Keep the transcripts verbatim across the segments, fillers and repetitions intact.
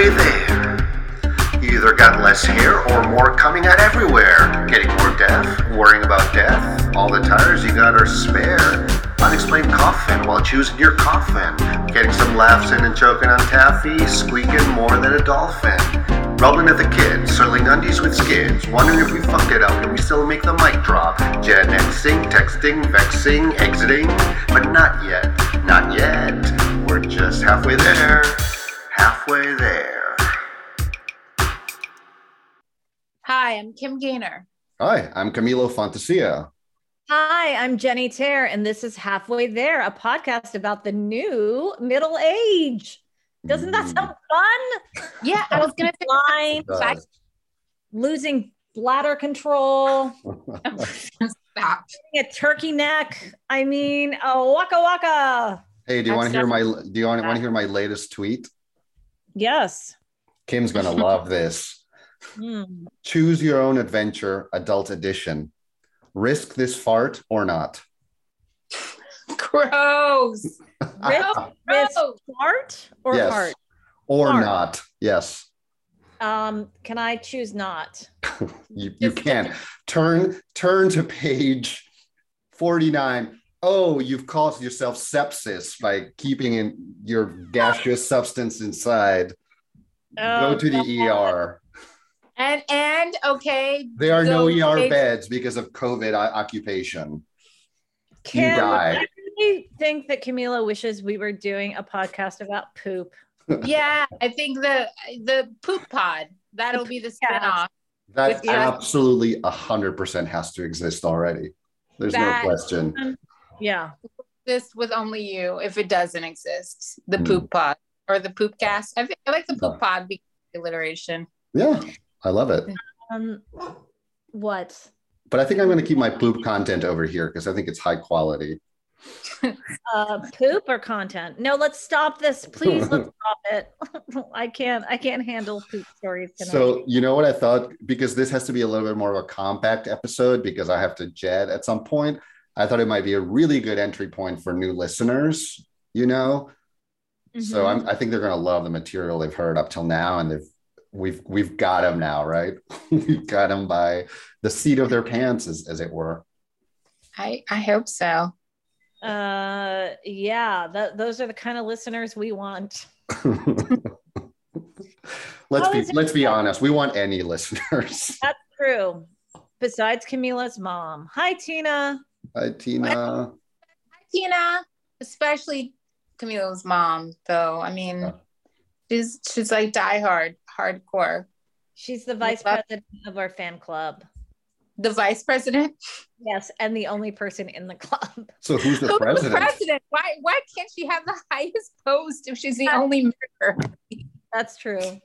halfway there. You either got less hair or more coming out everywhere. Getting more death, worrying about death. All the tires you got are spare. Unexplained coffin while choosing your coffin. Getting some laughs in and choking on taffy. Squeaking more than a dolphin. Rubbing at the kids, circling undies with skids. Wondering if we fucked it up, can we still make the mic drop? Genexing, texting, vexing, exiting. But not yet, not yet. We're just halfway there. Halfway there. Hi, I'm Kim Gainer. Hi, I'm Camilo Fantasia. Hi, I'm Jenny Tare, and this is Halfway There, a podcast about the new middle age. Doesn't that sound fun? Yeah, I was going to say blind, losing bladder control, stop. Getting a turkey neck. I mean, a waka waka. Hey, do you want to hear my? Do you want to hear my latest tweet? Yes. Kim's going to love this. Mm. Choose your own adventure, adult edition. Risk this fart or not. Gross. Risk this fart or yes. fart? Or fart. Not. Yes. Um, can I choose not? you you can. Turn turn to page forty-nine. Oh, you've caused yourself sepsis by keeping in your gaseous substance inside. Oh, Go to the God. E R. And, and okay. There are no E R beds, beds because of COVID occupation. Kim, you die. I really think that Camila wishes we were doing a podcast about poop. Yeah, I think the the poop pod, that'll be the spinoff. That absolutely one hundred percent has to exist already. There's that, no question. Um, yeah. This with only you if it doesn't exist. The mm. poop pod or the poop cast. I, think, I like the poop pod because of alliteration. Yeah. I love it. Um, what? But I think I'm going to keep my poop content over here because I think it's high quality. Uh, poop or content? No, let's stop this. Please, let's stop it. I can't. I can't handle poop stories tonight. So you know what I thought? Because this has to be a little bit more of a compact episode because I have to jet at some point. I thought it might be a really good entry point for new listeners. You know, mm-hmm. so I'm, I think they're going to love the material they've heard up till now, and they've. We've we've got them now, right? We've got them by the seat of their pants, as, as it were. I I hope so. Uh, yeah, th- those are the kind of listeners we want. let's How be let's be honest. We want any listeners. That's true. Besides Camila's mom. Hi, Tina. Hi, Tina. Hi, Tina. Especially Camila's mom, though. I mean, yeah. she's she's like diehard. Hardcore. She's the vice president of our fan club. The vice president? Yes, and the only person in the club. So who's the who's president? The president? Why why can't she have the highest post if she's the That's only member? That's true.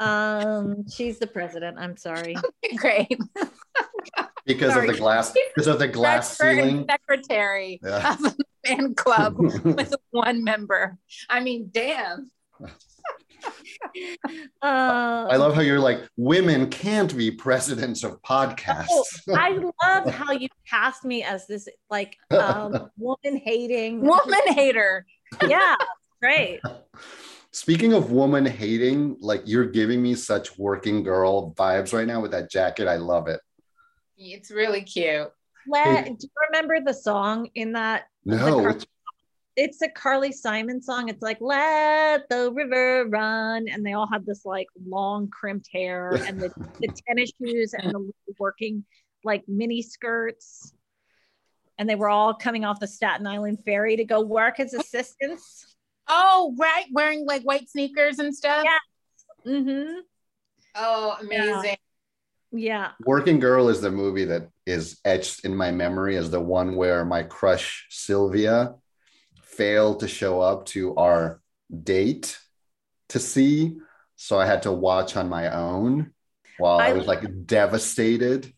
Um, she's the president. I'm sorry. Okay, great. Because sorry. of the glass. Because of the glass ceiling. Secretary yeah. of a fan club with one member. I mean, damn. Uh, I love how you're like, women can't be presidents of podcasts. Oh, I love how you cast me as this like um, woman hating woman hater. Yeah, great. Speaking of woman hating, like you're giving me such working girl vibes right now with that jacket. I love it. It's really cute. Let, do you remember the song in that? No. It's a Carly Simon song. It's like, let the river run. And they all have this like long crimped hair and the, the tennis shoes and the working like mini skirts. And they were all coming off the Staten Island Ferry to go work as assistants. Oh, right. Wearing like white sneakers and stuff. Yeah. Mm-hmm. Oh, amazing. Yeah. yeah. Working Girl is the movie that is etched in my memory as the one where my crush, Sylvia, failed to show up to our date to see, so I had to watch on my own while I, I was like devastated.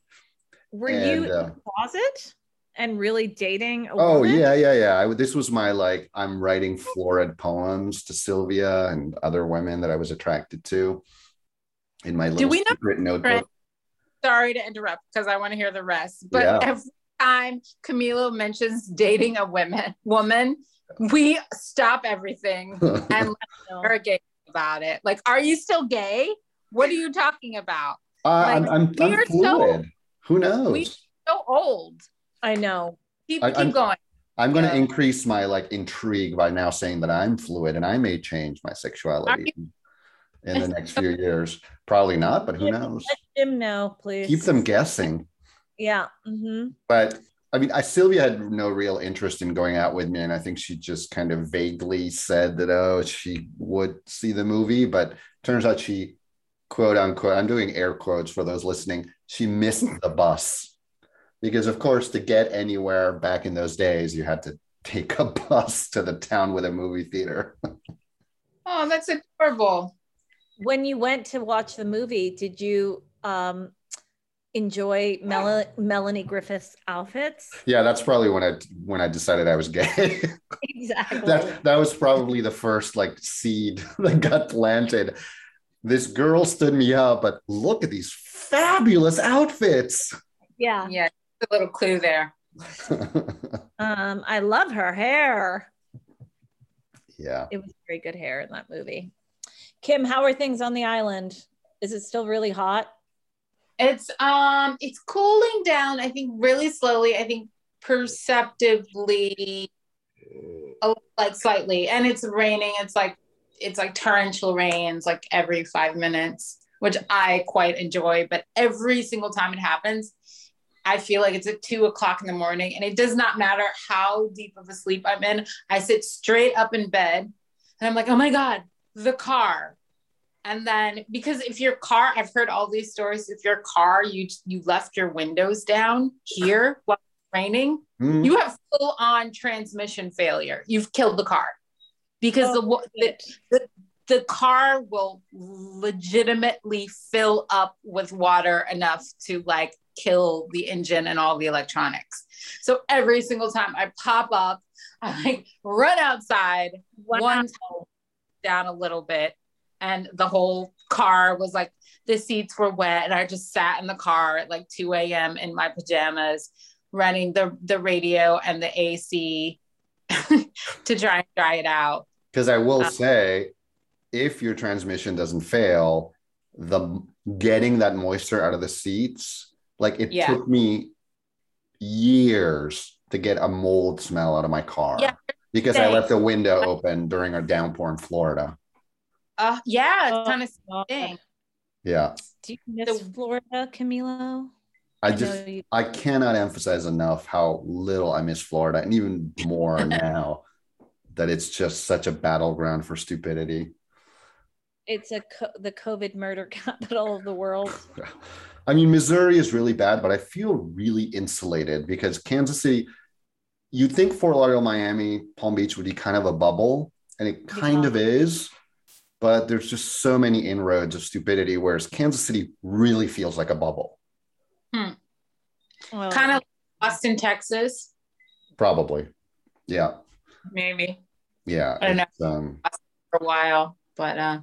Were and, you uh, in the closet and really dating? A oh woman? yeah, yeah, yeah. I, this was my like I'm writing florid poems to Sylvia and other women that I was attracted to in my little secret know- notebook. Sorry to interrupt because I want to hear the rest, but yeah. every time Camilo mentions dating a woman, woman. We stop everything and let her get about it. Like, are you still gay? What are you talking about? Uh, like, I'm, I'm, we I'm are fluid. So, who knows? We're so old. I know. Keep, I, keep I'm, going. I'm going to yeah. increase my like intrigue by now saying that I'm fluid and I may change my sexuality in the next few years. Probably not, but who knows? Let him know, please. Keep them guessing. Yeah. Mm-hmm. But I mean, I, Sylvia had no real interest in going out with me. And I think she just kind of vaguely said that, oh, she would see the movie, but turns out she, quote unquote, I'm doing air quotes for those listening, she missed the bus. Because of course, to get anywhere back in those days, you had to take a bus to the town with a movie theater. Oh, that's adorable. When you went to watch the movie, did you um, enjoy Mel- Melanie Griffith's outfits? Yeah, that's probably when I when I decided I was gay. Exactly. that that was probably the first like seed that got planted. This girl stood me up, but look at these fabulous outfits. Yeah. Yeah. A little clue there. um, I love her hair. Yeah. It was very good hair in that movie. Kim, how are things on the island? Is it still really hot? It's um, it's cooling down, I think, really slowly. I think perceptibly, like slightly. And it's raining. It's like it's like torrential rains, like every five minutes, which I quite enjoy. But every single time it happens, I feel like it's at two o'clock in the morning, and it does not matter how deep of a sleep I'm in. I sit straight up in bed, and I'm like, oh my God, the car. And then, because if your car, I've heard all these stories, if your car, you you left your windows down here while it's raining, mm. you have full on transmission failure. You've killed the car because oh, the, the, the, the car will legitimately fill up with water enough to like kill the engine and all the electronics. So every single time I pop up, I like run outside wow. one time down a little bit, and the whole car was like, the seats were wet, and I just sat in the car at like two a.m. in my pajamas running the the radio and the A C to try and dry it out. Because I will um, say, if your transmission doesn't fail, the getting that moisture out of the seats, like it yeah. took me years to get a mold smell out of my car. Yeah. Because Thanks. I left the window open during a downpour in Florida. Uh, yeah, it's kind of thing. Yeah. Do you miss so, Florida, Camilo? I just, I, you- I cannot emphasize enough how little I miss Florida, and even more now that it's just such a battleground for stupidity. It's a co- the COVID murder capital of the world. I mean, Missouri is really bad, but I feel really insulated because Kansas City, you'd think Fort Lauderdale, Miami, Palm Beach would be kind of a bubble, and it kind yeah. of is, but there's just so many inroads of stupidity, whereas Kansas City really feels like a bubble. Hmm. Well, kind of Austin, Texas? Probably, yeah. Maybe. Yeah. I don't know. Um, for a while, but uh,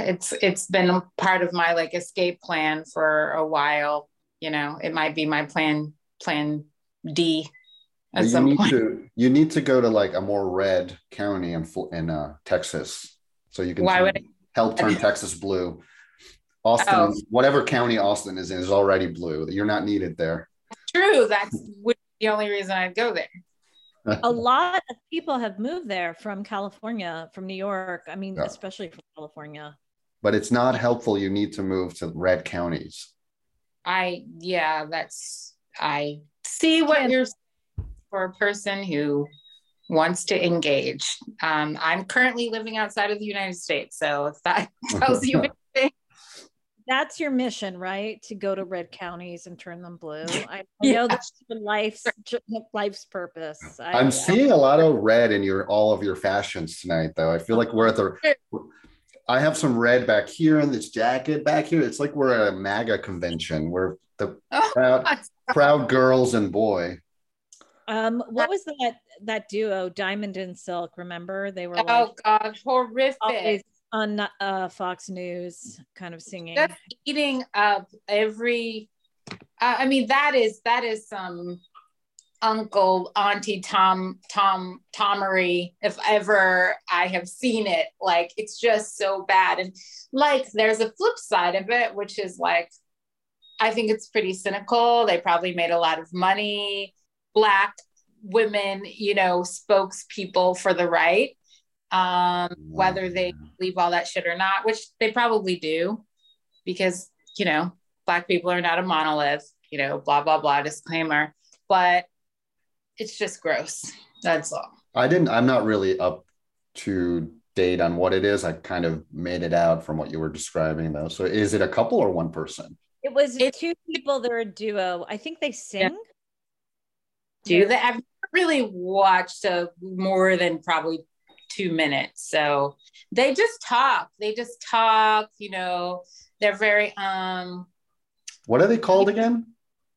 it's it's been part of my like escape plan for a while. You know, it might be my plan plan D. At you some need point. to you need to go to like a more red county in in uh, Texas, so you can Why turn, would I... help turn Texas blue. Austin, oh. whatever county Austin is in, is already blue. You're not needed there. True, that's the only reason I'd go there. A lot of people have moved there from California, from New York. I mean, yeah. especially from California. But it's not helpful. You need to move to red counties. I yeah, that's I see what you're. For a person who wants to engage. Um, I'm currently living outside of the United States. So if that tells you anything. That's your mission, right? To go to red counties and turn them blue. I yeah. know that's the life's, life's purpose. I, I'm seeing I, a lot of red in your all of your fashions tonight, though. I feel like we're at the, I have some red back here in this jacket back here. It's like we're at a MAGA convention where the oh, proud, proud girls and boy. Um, what was that that duo, Diamond and Silk? Remember, they were oh like, god, horrific on uh, Fox News, kind of singing, just eating up every. Uh, I mean, that is that is some uncle, auntie, Tom, Tom, Tomery, if ever I have seen it. Like, it's just so bad. And like, there's a flip side of it, which is like, I think it's pretty cynical. They probably made a lot of money. Black women, you know, spokespeople for the right, um, whether they believe all that shit or not, which they probably do, because, you know, Black people are not a monolith, you know, blah, blah, blah, disclaimer. But it's just gross. That's all. I didn't, I'm not really up to date on what it is. I kind of made it out from what you were describing, though. So is it a couple or one person? It was it, two people. They're a duo. I think they sing. Yeah. Do they? I've never really watched a, more than probably two minutes. So they just talk. They just talk, you know, they're very, um. What are they called again?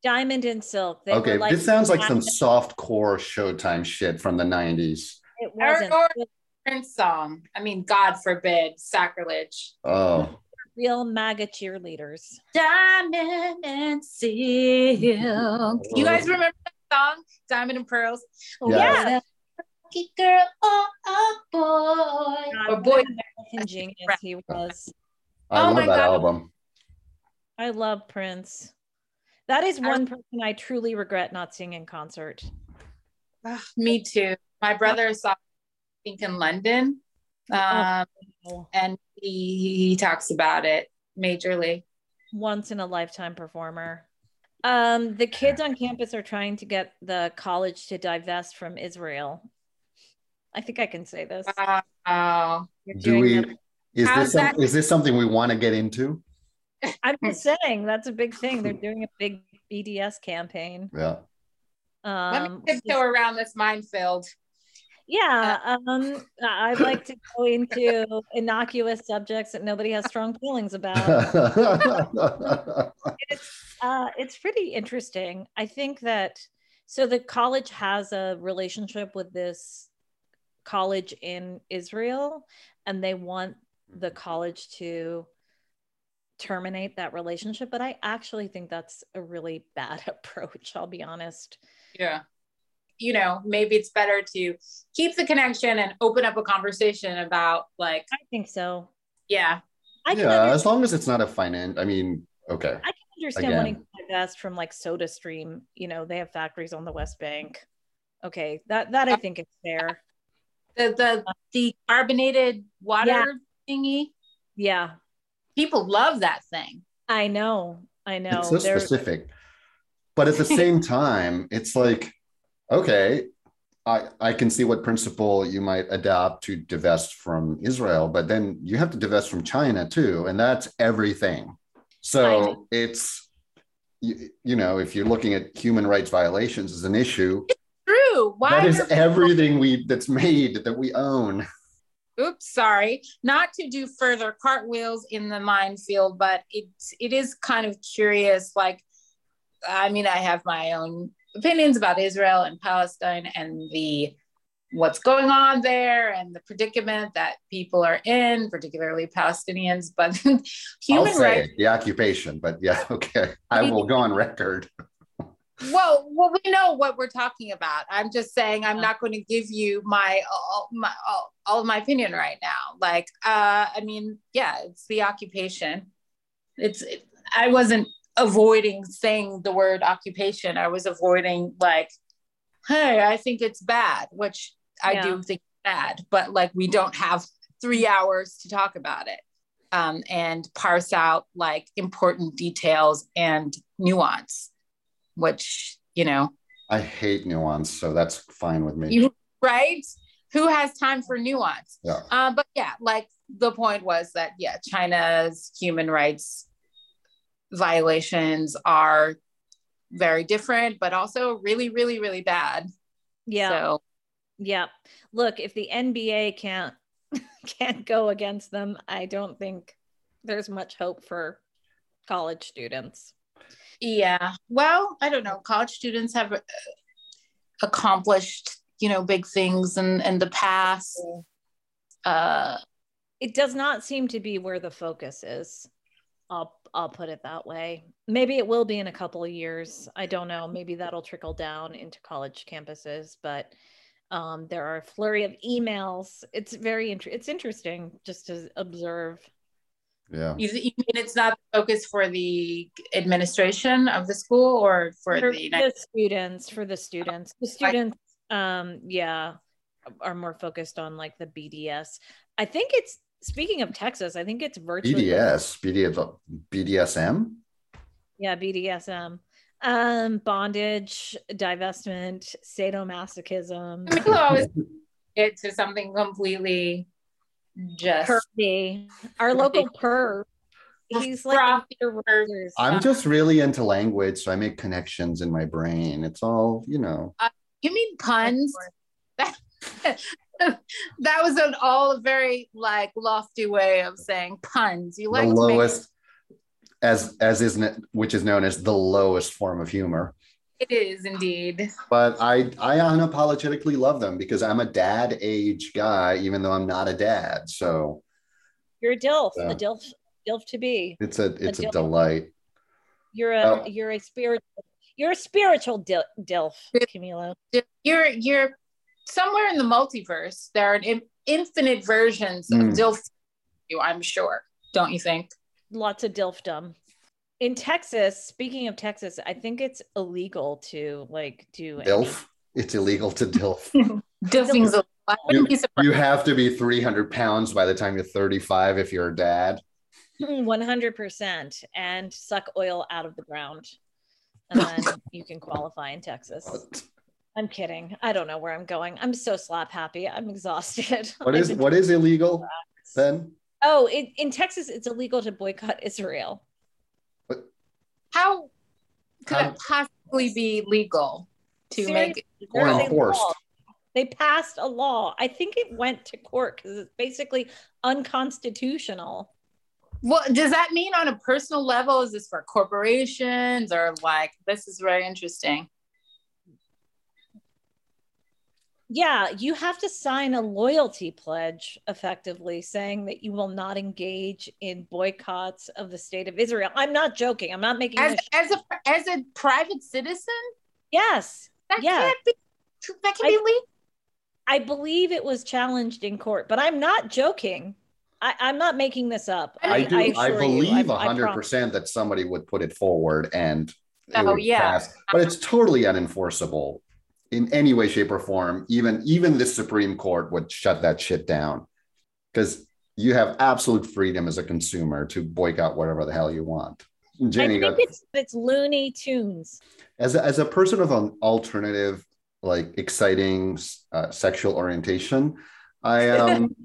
Diamond and Silk. They okay, like, this sounds like some soft core Showtime shit from the nineties. It wasn't. Or, or Prince song. I mean, God forbid, sacrilege. Oh. Real MAGA cheerleaders. Diamond and Silk. You guys remember that song? Diamond and Pearls? Yeah. Lucky girl or oh, a oh, boy. Or boy. Genius he was. I oh love my that God. Album. I love Prince. That is one person I truly regret not seeing in concert. Ugh, me too. My brother saw, I think, in London, um, oh. and he, he talks about it majorly. Once in a lifetime performer. Um, the kids on campus are trying to get the college to divest from Israel. I think I can say this. Wow. Do we? That. Is How's this some, is this something we want to get into? I'm just saying that's a big thing. They're doing a big B D S campaign. Yeah. Um, Let me tiptoe around this minefield. Yeah. Um, I'd like to go into innocuous subjects that nobody has strong feelings about. It's, uh, it's pretty interesting. I think that, so the college has a relationship with this college in Israel, and they want the college to terminate that relationship, but I actually think that's a really bad approach, I'll be honest. Yeah. You know, maybe it's better to keep the connection and open up a conversation about, like, I think so. Yeah. I yeah, can as long as it's not a finance, I mean, okay. I can understand Again. wanting to invest from, like, SodaStream, you know, they have factories on the West Bank. Okay, that that I think is fair. The the the carbonated water yeah. thingy. Yeah. People love that thing. I know, I know. It's so They're... specific. But at the same time, it's like, okay, I, I can see what principle you might adopt to divest from Israel, but then you have to divest from China too, and that's everything. So it's, you, you know, if you're looking at human rights violations as an issue, it's true. Why that is everything we that's made that we own. Oops, sorry, not to do further cartwheels in the minefield, but it's, it is kind of curious. Like, I mean, I have my own opinions about Israel and Palestine and the, what's going on there and the predicament that people are in, particularly Palestinians, but human I'll say rights. It, the occupation, but yeah, okay. I will go on record. Well, well, we know what we're talking about. I'm just saying I'm not going to give you my all, my, all, all of my opinion right now. Like, uh, I mean, yeah, it's the occupation. It's it, I wasn't avoiding saying the word occupation. I was avoiding, like, hey, I think it's bad, which I yeah. do think it's bad, but, like, we don't have three hours to talk about it um, and parse out, like, important details and nuance. Which, you know, I hate nuance, so that's fine with me. You, right? Who has time for nuance? Yeah. Uh, but yeah, like the point was that, yeah, China's human rights violations are very different, but also really, really, really bad. Yeah. So. Yeah. Look, if the N B A can't can't go against them, I don't think there's much hope for college students. Yeah, well, I don't know. College students have uh, accomplished, you know, big things in, in the past. Uh, it does not seem to be where the focus is. I'll I'll put it that way. Maybe it will be in a couple of years. I don't know. Maybe that'll trickle down into college campuses, but um, there are a flurry of emails. It's very, int- it's interesting just to observe. Yeah. You, you mean it's not the focus for the administration of the school or for, for the, United- the students, for the students, the students, um, yeah, are more focused on like the B D S. I think it's, speaking of Texas, I think it's virtually B D S, B D S M. Yeah, B D S M, um, bondage, divestment, sadomasochism. Camilo always get to something completely just pervy. Our local perv. He's like, I'm just really into language, so I make connections in my brain. It's all, you know. Uh, you mean puns? That was an all very like lofty way of saying puns. You like the lowest, make... as as is which is known as the lowest form of humor. It is indeed. But I I unapologetically love them because I'm a dad age guy, even though I'm not a dad. So you're a DILF, so. a DILF, DILF to be. It's a it's a, a delight. You're a oh. you're a spiritual you're a spiritual dil- DILF, Camilo. You're you're. Somewhere in the multiverse, there are in- infinite versions mm. of DILF, I'm sure. Don't you think? Lots of DILFdom. In Texas, speaking of Texas, I think it's illegal to like do DILF. Any- it's illegal to DILF. DILFing's a lot. You, you have to be three hundred pounds by the time you're thirty-five if you're a dad. one hundred percent. And suck oil out of the ground. And then you can qualify in Texas. What? I'm kidding. I don't know where I'm going. I'm so slap happy. I'm exhausted. What is what is illegal then? Oh, it, in Texas, it's illegal to boycott Israel. What? How could How? it possibly be legal to Seriously, make it or enforced? They passed a law. I think it went to court because it's basically unconstitutional. Well, does that mean on a personal level? Is this for corporations or like, this is very interesting. Yeah, you have to sign a loyalty pledge, effectively saying that you will not engage in boycotts of the state of Israel. I'm not joking. I'm not making as a as a, as a private citizen. Yes, that yeah. can't be. That can I, be legal. I believe it was challenged in court, but I'm not joking. I, I'm not making this up. I, I do. I, I believe one hundred percent that somebody would put it forward and it oh would yeah, pass. But it's totally unenforceable. In any way, shape, or form, even even the Supreme Court would shut that shit down because you have absolute freedom as a consumer to boycott whatever the hell you want. Jenny, I think got, it's, it's Looney Tunes. As a, as a person of an alternative, like exciting uh, sexual orientation, I am um,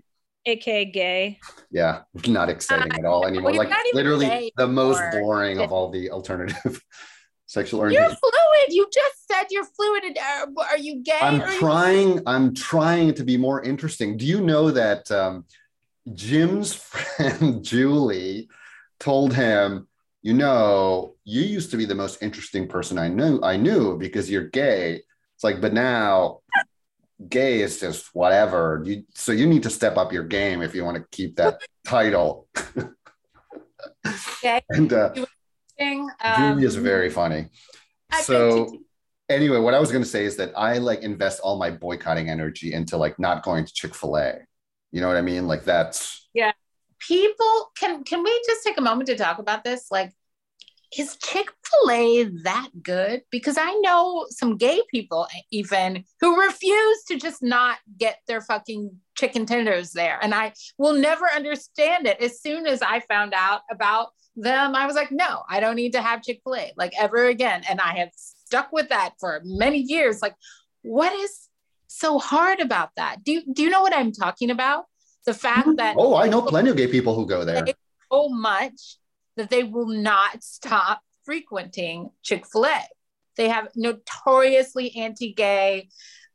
A K A gay. Yeah, not exciting uh, at all anymore. Like literally the most boring of all the alternative. Sexual orientation. You're fluid. You just said you're fluid. And are, are you gay? I'm are trying. You... I'm trying to be more interesting. Do you know that um, Jim's friend Julie told him, you know, you used to be the most interesting person I knew. I knew because you're gay. It's like, but now, gay is just whatever. You so you need to step up your game if you want to keep that title. Okay. And. Uh, Um, Julie is very funny. So anyway, what I was going to say is that I like invest all my boycotting energy into like not going to Chick-fil-A. You know what I mean? Like that's. Yeah. People can, can we just take a moment to talk about this? Like, is Chick-fil-A that good? Because I know some gay people even who refuse to just not get their fucking chicken tenders there. And I will never understand it. As soon as I found out about them, I was like, no, I don't need to have Chick-fil-A like ever again. And I have stuck with that for many years. Like, what is so hard about that? Do you, do you know what I'm talking about? The fact that oh, I know plenty of gay people who go there so much that they will not stop frequenting Chick-fil-A. They have notoriously anti-gay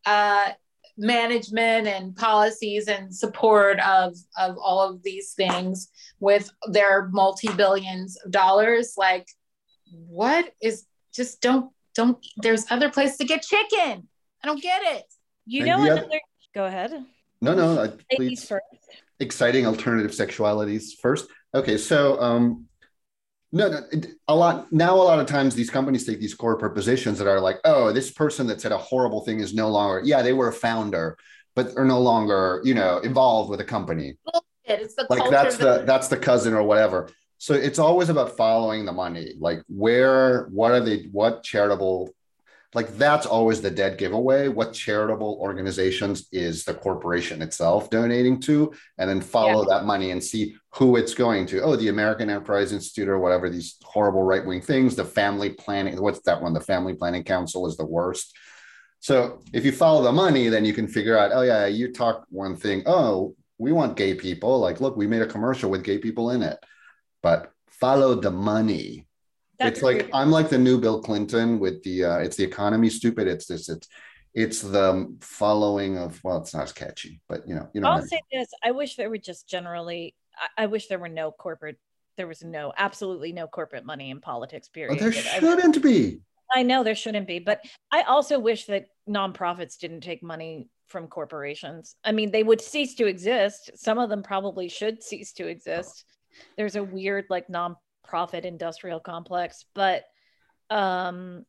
uh, management and policies and support of, of all of these things with their multi-billions of dollars. Like, what is just don't, don't, there's other places to get chicken. I don't get it. You and know, another, other, go ahead. No, no, I, please. Exciting alternative sexualities first. Okay, so um, No, no, a lot now. A lot of times, these companies take these corporate positions that are like, "Oh, this person that said a horrible thing is no longer." Yeah, they were a founder, but are no longer, you know, involved with a company. It's the like that's the that's the cousin or whatever. So it's always about following the money. Like, where, what are they? What charitable? Like, that's always the dead giveaway. What charitable organizations is the corporation itself donating to? And then follow yeah. that money and see who it's going to. Oh, the American Enterprise Institute or whatever, these horrible right-wing things, the family planning, what's that one? The Family Planning Council is the worst. So if you follow the money, then you can figure out, oh yeah, you talk one thing. Oh, we want gay people. Like, look, we made a commercial with gay people in it, but follow the money. That's it's like great. I'm like the new Bill Clinton with the uh, it's the economy, stupid. It's this. It's it's the following of well, it's not as catchy, but you know, you know. I'll say this: I wish there were just generally. I, I wish there were no corporate. There was no absolutely no corporate money in politics. Period. But there shouldn't I, be. I know there shouldn't be, but I also wish that nonprofits didn't take money from corporations. I mean, they would cease to exist. Some of them probably should cease to exist. There's a weird like non. profit industrial complex, but um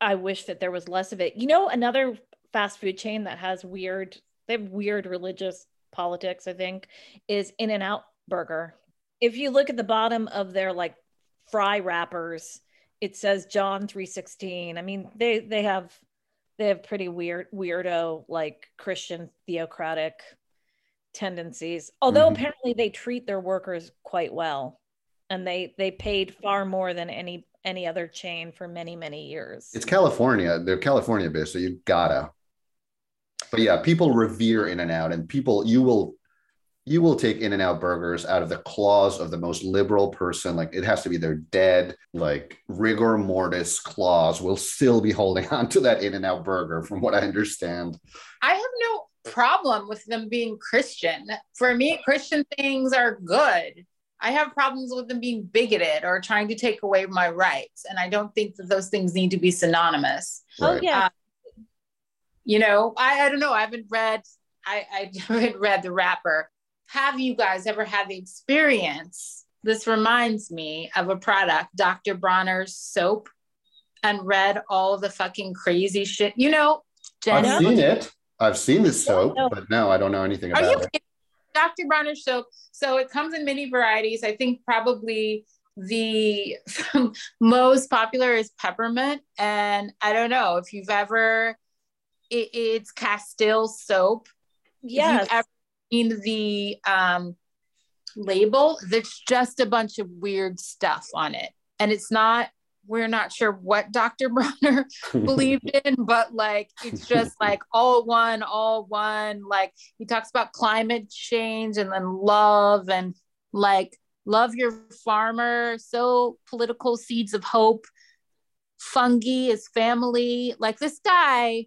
I wish that there was less of it. You know, another fast food chain that has weird they have weird religious politics, I think, is In-N-Out Burger. If you look at the bottom of their like fry wrappers, it says John three sixteen. I mean, they they have they have pretty weird weirdo like Christian theocratic tendencies, although mm-hmm. apparently they treat their workers quite well. And they they paid far more than any any other chain for many, many years. It's California. They're California based, so you gotta. But yeah, people revere In-N-Out, and people you will you will take In-N-Out burgers out of the claws of the most liberal person. Like, it has to be their dead, like, rigor mortis claws will still be holding on to that In-N-Out burger, from what I understand. I have no problem with them being Christian. For me, Christian things are good. I have problems with them being bigoted or trying to take away my rights. And I don't think that those things need to be synonymous. Right. Oh yeah. Um, you know, I, I don't know. I haven't read, I, I haven't read the wrapper. Have you guys ever had the experience? This reminds me of a product, Doctor Bronner's soap, and read all the fucking crazy shit. You know, Jenna, I've seen it. I've seen this soap, but no, I don't know anything about Are you it. Kidding? Doctor Bronner's soap. So it comes in many varieties. I think probably the most popular is peppermint. And I don't know if you've ever, it, it's Castile soap. Yes. If you've ever seen the um, label, that's just a bunch of weird stuff on it. And it's not, we're not sure what Doctor Bronner believed in, but like, it's just like all one, all one. Like, he talks about climate change and then love and like, love your farmer. So political seeds of hope. Fungi is family. Like, this guy.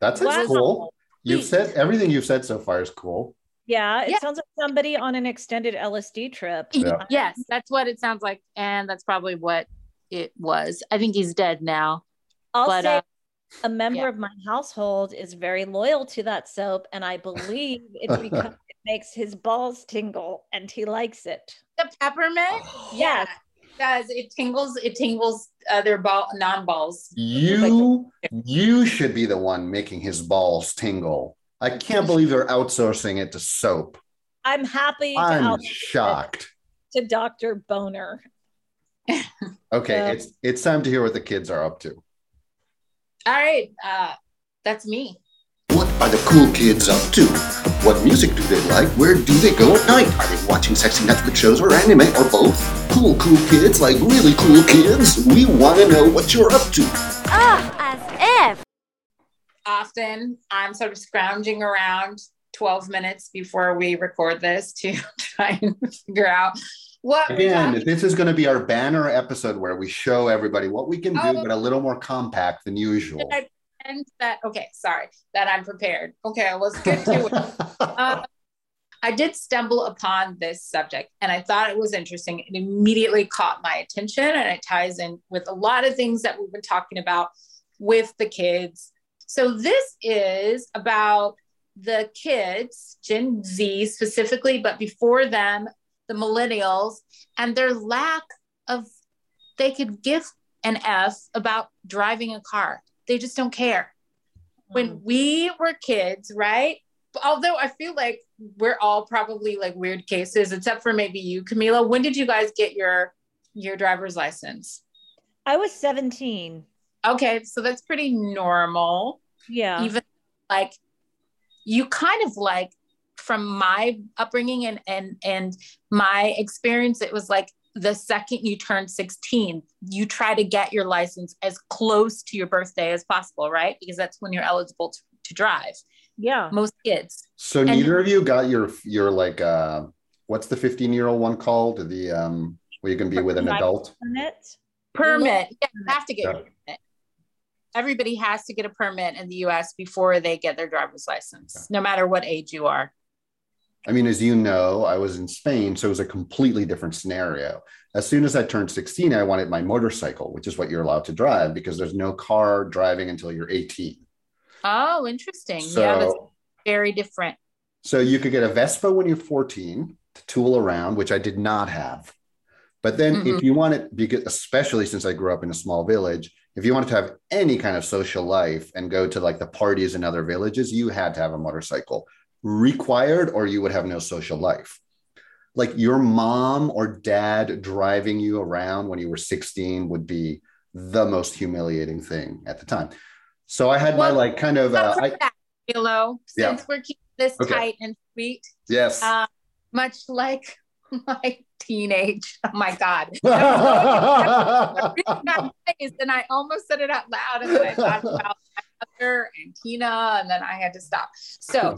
That's wow. cool. You've said everything you've said so far is cool. Yeah, it yeah. sounds like somebody on an extended L S D trip. Yeah. Yes, that's what it sounds like. And that's probably what it was. I think he's dead now. I'll but, say uh, a member yeah. of my household is very loyal to that soap, and I believe it's because it makes his balls tingle and he likes it. The peppermint? Yes. Yeah, it does. It tingles, it tingles uh, their ball, non-balls. You, you should be the one making his balls tingle. I can't believe they're outsourcing it to soap. I'm happy. I'm to shocked. To Doctor Boner. Okay, um, it's it's time to hear what the kids are up to. All right, uh, that's me. What are the cool kids up to? What music do they like? Where do they go at night? Are they watching sexy Netflix shows or anime or both? Cool, cool kids, like really cool kids. We want to know what you're up to. Oh, as if. Often, I'm sort of scrounging around twelve minutes before we record this to try and figure out what again, this is going to be our banner episode where we show everybody what we can do, oh, but a little more compact than usual. I that, okay, sorry, that I'm prepared. Okay, let's get to it. uh, I did stumble upon this subject, and I thought it was interesting. It immediately caught my attention, and it ties in with a lot of things that we've been talking about with the kids. So this is about the kids, Gen Z specifically, but before them, the millennials, and their lack of they could give an F about driving a car. They just don't care. Mm. When we were kids, right? Although I feel like we're all probably like weird cases, except for maybe you, Camila. When did you guys get your, your driver's license? I was seventeen. Okay. So that's pretty normal. Yeah. Even like you kind of like, from my upbringing and, and, and my experience, it was like the second you turn sixteen, you try to get your license as close to your birthday as possible, right? Because that's when you're eligible to, to drive. Yeah. Most kids. So and neither of you got your, your like, uh, what's the fifteen year old one called? The, um, where you can be with an adult? Permit. Permit. Yeah, you have to get yeah. your permit. Everybody has to get a permit in the U S before they get their driver's license, okay. no matter what age you are. I mean, as you know, I was in Spain, so it was a completely different scenario. As soon as I turned sixteen, I wanted my motorcycle, which is what you're allowed to drive because there's no car driving until you're eighteen. Oh, interesting. So, yeah, that's very different. So you could get a Vespa when you're fourteen to tool around, which I did not have. But then mm-hmm. if you want it, especially since I grew up in a small village, if you wanted to have any kind of social life and go to like the parties in other villages, you had to have a motorcycle. Required, or you would have no social life. Like your mom or dad driving you around when you were sixteen would be the most humiliating thing at the time. So I had well, my like kind of uh, I, that, Camilo, yeah. since we're keeping this okay. tight and sweet. Yes. Uh, much like my teenage. Oh my God. And I almost said it out loud, and then I thought about and Tina, and then I had to stop. So,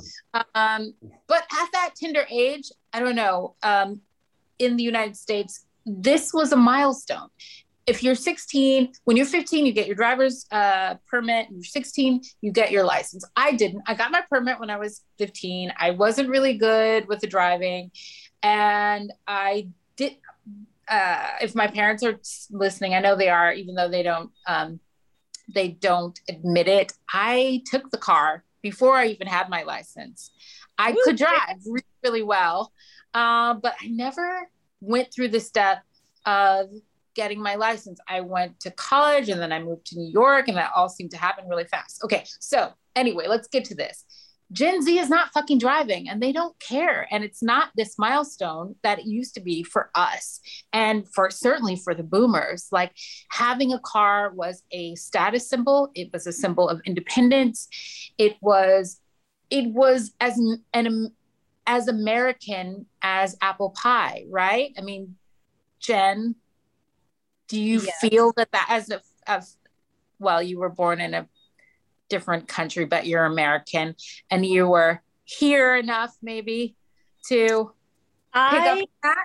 um, but at that tender age, I don't know, um, in the United States, this was a milestone. If you're sixteen, when you're fifteen, you get your driver's uh, permit. You're sixteen, you get your license. I didn't. I got my permit when I was fifteen. I wasn't really good with the driving. And I did, uh, if my parents are listening, I know they are, even though they don't, um, they don't admit it. I took the car before I even had my license. I Ooh, could drive really, really well, uh, but I never went through the step of getting my license. I went to college and then I moved to New York, and that all seemed to happen really fast. Okay, so anyway, let's get to this. Gen Z is not fucking driving, and they don't care. And it's not this milestone that it used to be for us. And for certainly for the boomers, like having a car was a status symbol. It was a symbol of independence. It was, it was as an, as American as apple pie, right? I mean, Jen, do you yes. feel that that as a, a, well, you were born in a different country, but you're American, and you were here enough maybe to I, pick up that?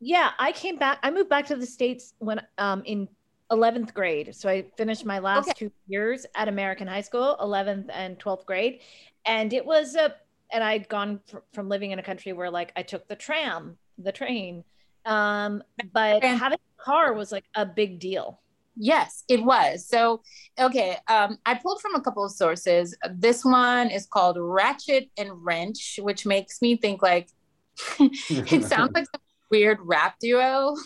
Yeah, I came back. I moved back to the States when um, in eleventh grade. So I finished my last okay. two years at American high school, eleventh and twelfth grade. And it was a, and I'd gone fr- from living in a country where like I took the tram, the train, um, but and- having a car was like a big deal. Yes, it was. So, okay, um, I pulled from a couple of sources. This one is called Ratchet and Wrench, which makes me think like, it sounds like some weird rap duo.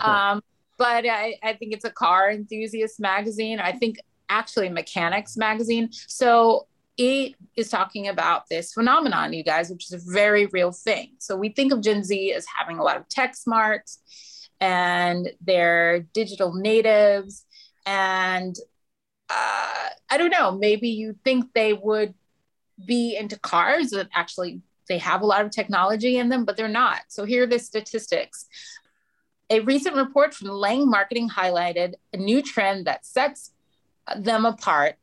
um, but I, I think it's a car enthusiast magazine. I think actually Mechanics magazine. So it is talking about this phenomenon, you guys, which is a very real thing. So we think of Gen Z as having a lot of tech smarts, and they're digital natives, and uh, I don't know, maybe you think they would be into cars, but actually they have a lot of technology in them, but they're not. So here are the statistics. A recent report from Lang Marketing highlighted a new trend that sets them apart,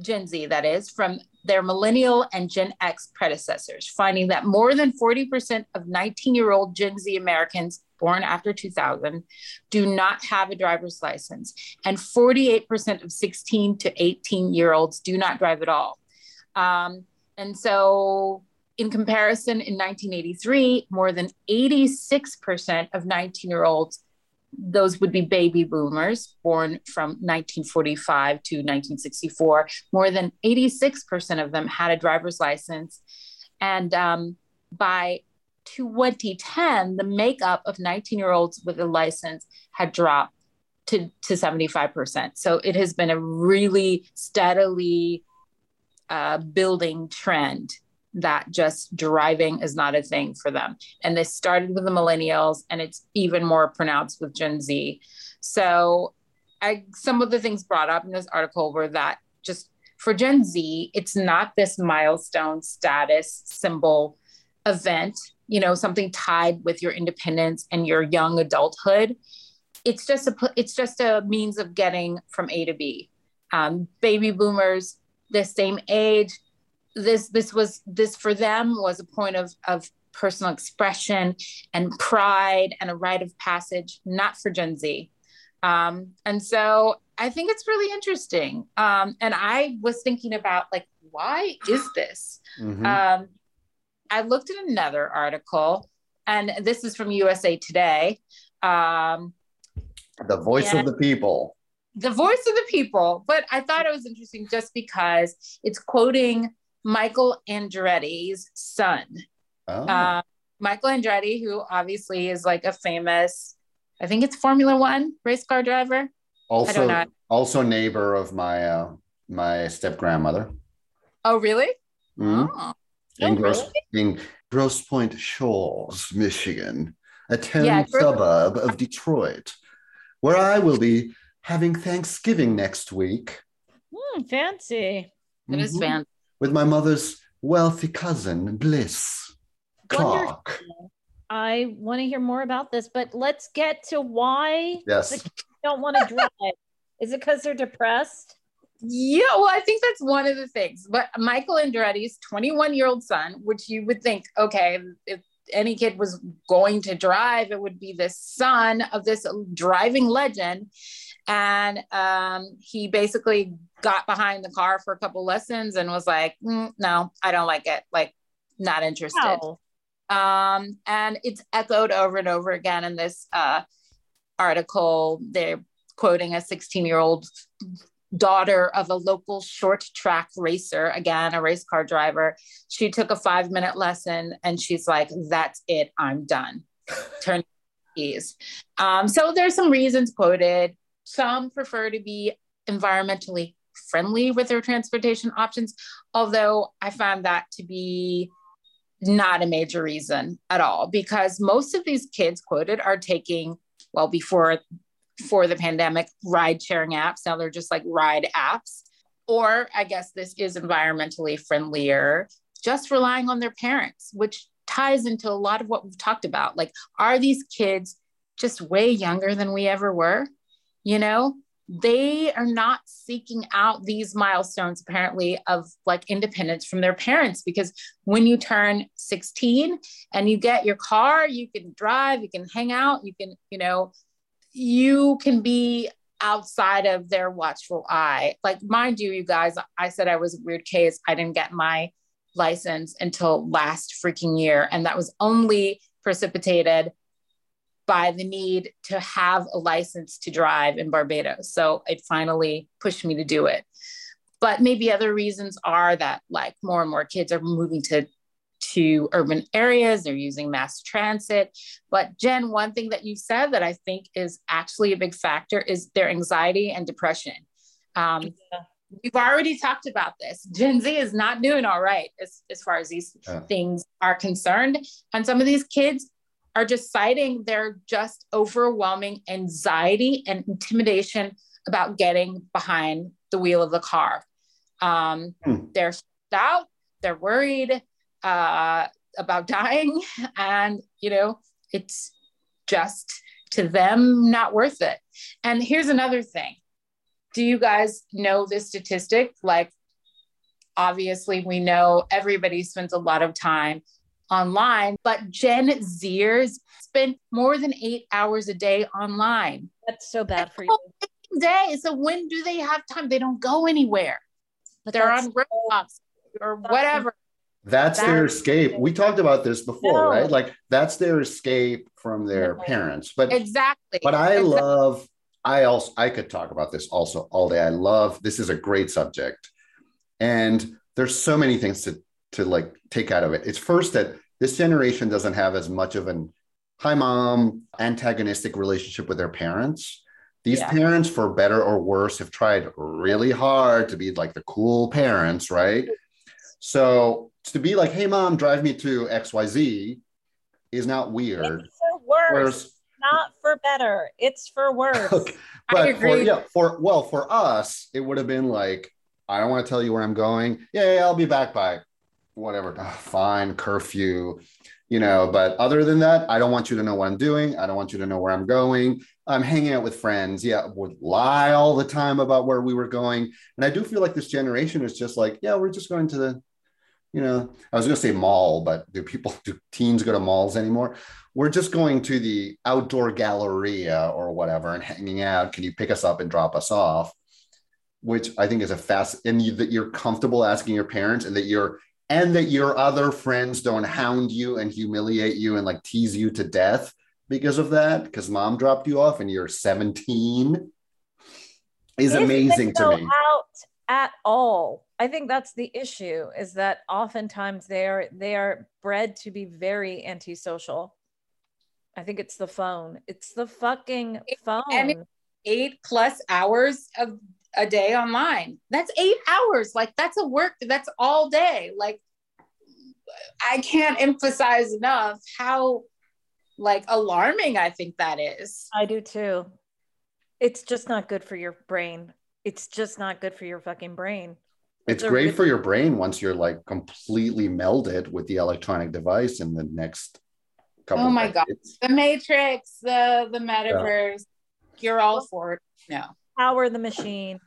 Gen Z that is, from their millennial and Gen X predecessors, finding that more than forty percent of nineteen-year-old Gen Z Americans born after two thousand do not have a driver's license, and forty-eight percent of sixteen to eighteen-year-olds do not drive at all. Um, and so in comparison, in nineteen eighty-three, more than eighty-six percent of nineteen-year-olds, those would be baby boomers born from nineteen forty-five to nineteen sixty-four, more than eighty-six percent of them had a driver's license. And um, by twenty ten, the makeup of nineteen-year-olds with a license had dropped to, to seventy-five percent. So it has been a really steadily uh, building trend that just driving is not a thing for them. And they started with the millennials, and it's even more pronounced with Gen Z. So I, some of the things brought up in this article were that just for Gen Z, it's not this milestone status symbol event, you know, something tied with your independence and your young adulthood. It's just a, it's just a means of getting from A to B. Um, baby boomers, the same age, This this was this for them was a point of, of personal expression and pride and a rite of passage, not for Gen Z. Um, and so I think it's really interesting. Um, and I was thinking about, like, why is this? Mm-hmm. Um, I looked at another article, and this is from U S A Today. Um, the voice and- of the people. The voice of the people. But I thought it was interesting just because it's quoting Michael Andretti's son. Oh. Uh, Michael Andretti, who obviously is like a famous, I think it's Formula One race car driver. Also, I don't know. Also neighbor of my uh, my step grandmother. Oh, really? Mm-hmm. Oh. In, oh, Grosse, really? In Grosse Pointe Shores, Michigan, a town yeah, suburb of Detroit, where I will be having Thanksgiving next week. Mm, fancy. It mm-hmm. is fancy. With my mother's wealthy cousin, Bliss Clark. Wonderful. I want to hear more about this, but let's get to why yes. the kids don't want to drive. Is it because they're depressed? Yeah, well, I think that's one of the things. But Michael Andretti's twenty-one-year-old son, which you would think, okay, if any kid was going to drive, it would be the son of this driving legend. And um, he basically got behind the car for a couple lessons and was like, mm, no, I don't like it. Like, not interested. No. Um, and it's echoed over and over again in this uh, article. They're quoting a sixteen-year-old daughter of a local short track racer, again, a race car driver. She took a five-minute lesson, and she's like, that's it. I'm done. Turn keys. Um, so there's some reasons quoted. Some prefer to be environmentally friendly with their transportation options, although I found that to be not a major reason at all, because most of these kids quoted are taking, well, before, before the pandemic, ride sharing apps. Now they're just like ride apps, or I guess this is environmentally friendlier, just relying on their parents, which ties into a lot of what we've talked about. Like, are these kids just way younger than we ever were? You know, they are not seeking out these milestones, apparently, of like independence from their parents, because when you turn sixteen and you get your car, you can drive, you can hang out, you can, you know, you can be outside of their watchful eye. Like, mind you, you guys, I said I was a weird case. I didn't get my license until last freaking year. And that was only precipitated by the need to have a license to drive in Barbados. So it finally pushed me to do it. But maybe other reasons are that, like, more and more kids are moving to, to urban areas, they're using mass transit. But Jen, one thing that you said that I think is actually a big factor is their anxiety and depression. Um, yeah. We've already talked about this. Gen Z is not doing all right as, as far as these yeah. things are concerned. And some of these kids are just citing their just overwhelming anxiety and intimidation about getting behind the wheel of the car. Um, hmm. They're stressed out, they're worried uh, about dying, and, you know, it's just, to them, not worth it. And here's another thing. Do you guys know this statistic? Like, obviously we know everybody spends a lot of time online, but Gen Zers spend more than eight hours a day online. That's so bad for you. Day. So when do they have time? They don't go anywhere. But they're on Roblox or whatever. That's, that's their escape. We talked about this before, no. right? Like, that's their escape from their no. parents. But exactly. But I exactly. love. I also I could talk about this also all day. I love. This is a great subject, and there's so many things to to like take out of it. It's first that this generation doesn't have as much of an hi mom antagonistic relationship with their parents. These yeah. parents, for better or worse, have tried really hard to be like the cool parents, right? So to be like, hey, mom, drive me to X Y Z is not weird. It's for worse. Whereas, not for better. It's for worse. Okay. But I agree. For, yeah, for, well, for us, it would have been like, I don't want to tell you where I'm going. Yeah, yeah, I'll be back by whatever. Oh, fine, curfew. You know, but other than that, I don't want you to know what I'm doing. I don't want you to know where I'm going. I'm hanging out with friends. Yeah, would lie all the time about where we were going. And I do feel like this generation is just like, yeah, we're just going to the, you know, I was going to say mall, but do people, do teens go to malls anymore? We're just going to the outdoor galleria or whatever and hanging out. Can you pick us up and drop us off? Which I think is a fast, and you, that you're comfortable asking your parents, and that you're And that your other friends don't hound you and humiliate you and like tease you to death because of that, because mom dropped you off and you're seventeen, is amazing to me. They don't go out at all. I think that's the issue, is that oftentimes they are they are bred to be very antisocial. I think it's the phone. It's the fucking phone. And eight plus hours of a day online. That's eight hours. Like that's a work, that's all day. Like I can't emphasize enough how like alarming I think that is. I do too. It's just not good for your brain. It's just not good for your fucking brain. It's, it's great really- for your brain once you're like completely melded with the electronic device in the next couple oh my of God. The Matrix, the, the metaverse, yeah. You're all for it. No. Power the machine,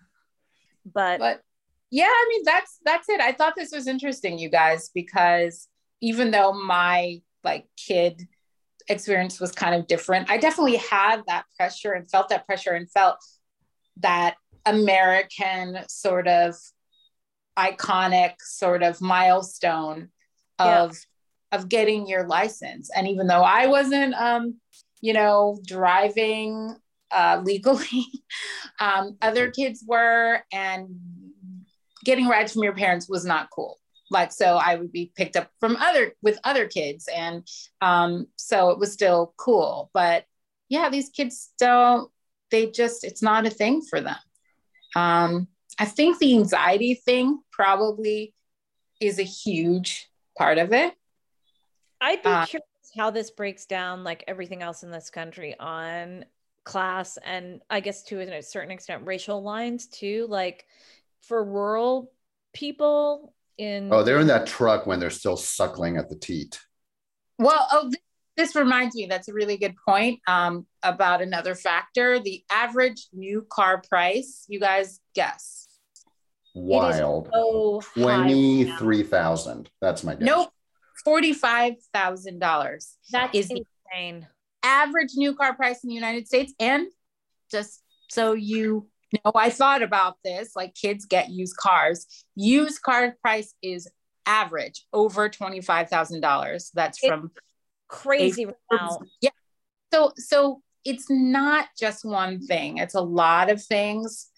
but but yeah, I mean that's that's it. I thought this was interesting, you guys, because even though my like kid experience was kind of different, I definitely had that pressure and felt that pressure and felt that American sort of iconic sort of milestone of yeah. of getting your license. And even though I wasn't, um, you know, driving. Uh, legally, um, other kids were, and getting rides from your parents was not cool. Like, so I would be picked up from other, with other kids. And um, so it was still cool, but yeah, these kids don't, they just, it's not a thing for them. Um, I think the anxiety thing probably is a huge part of it. I'd be uh, curious how this breaks down, like everything else in this country, on class and I guess to a certain extent racial lines too, like for rural people in oh they're in that truck when they're still suckling at the teat. Well, oh this, this reminds me, that's a really good point um about another factor, the average new car price, you guys guess. Wild. So twenty-three thousand. That's my guess. Nope. forty-five thousand dollars. That is insane. Average new car price in the United States. And just so you know, I thought about this, like kids get used cars. Used car price is average over twenty-five thousand dollars. That's it's from crazy. Right, yeah. So, so it's not just one thing. It's a lot of things.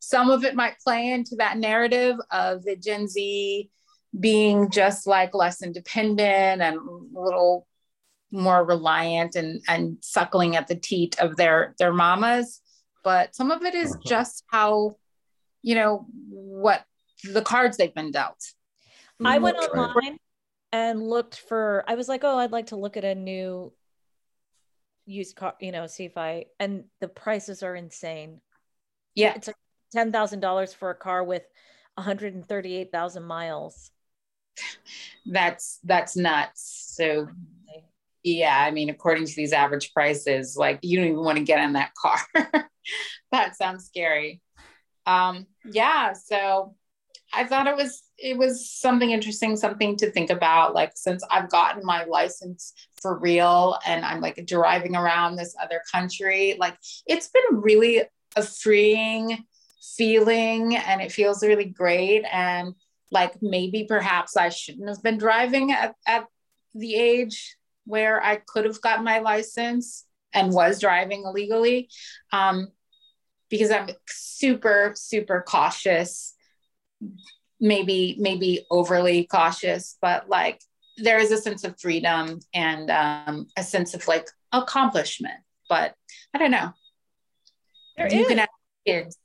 Some of it might play into that narrative of the Gen Z being just like less independent and a little more reliant and, and suckling at the teat of their, their mamas. But some of it is just how, you know, what the cards they've been dealt. I went online and looked for, I was like, oh, I'd like to look at a new used car, you know, see if I, and the prices are insane. Yeah. It's like ten thousand dollars for a car with one hundred thirty-eight thousand miles. That's, that's nuts. So yeah, I mean, according to these average prices, like you don't even want to get in that car. That sounds scary. Um, yeah, so I thought it was it was something interesting, something to think about. Like since I've gotten my license for real, and I'm like driving around this other country, like it's been really a freeing feeling, and it feels really great. And like maybe perhaps I shouldn't have been driving at, at the age where I could have gotten my license and was driving illegally, um, because I'm super, super cautious, maybe, maybe overly cautious, but like there is a sense of freedom and um, a sense of like accomplishment, but I don't know. There you is. Can have kids.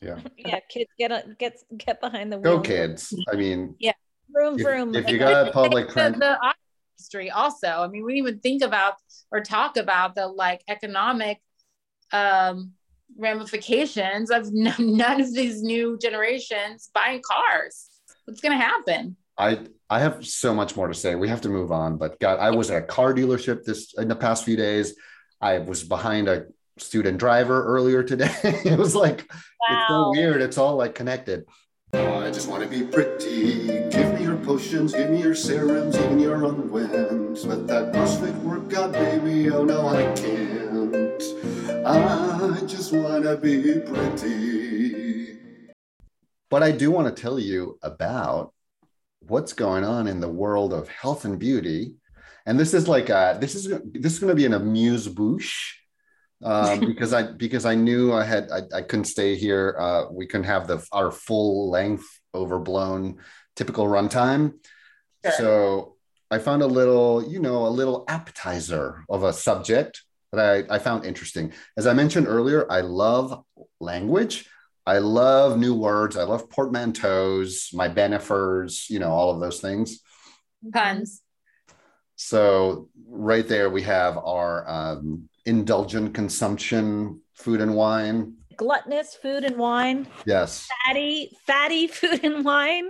Yeah. Yeah, kids, get on, get get behind the wheel. Go kids. I mean, yeah. Vroom, vroom. If, if you got a public print. The auto industry also. I mean, we didn't even think about or talk about the like economic um, ramifications of n- none of these new generations buying cars. What's going to happen? I I have so much more to say. We have to move on. But God, I was at a car dealership this in the past few days. I was behind a student driver earlier today. It was like, wow. It's so weird. It's all like connected. Oh, I just want to be pretty. Give me your potions, give me your serums, even your unwins. But that perfect workout, baby, oh no, I can't. I just want to be pretty. But I do want to tell you about what's going on in the world of health and beauty. And this is like a, this is this is going to be an amuse-bouche. Um, because I because I knew I had I, I couldn't stay here. Uh, we couldn't have the our full length overblown typical runtime. Sure. So I found a little you know a little appetizer of a subject that I, I found interesting. As I mentioned earlier, I love language. I love new words. I love portmanteaus, my benefers, you know, all of those things. Puns. So right there we have our. Um, Indulgent consumption, food and wine. Gluttonous food and wine. Yes. Fatty, fatty food and wine.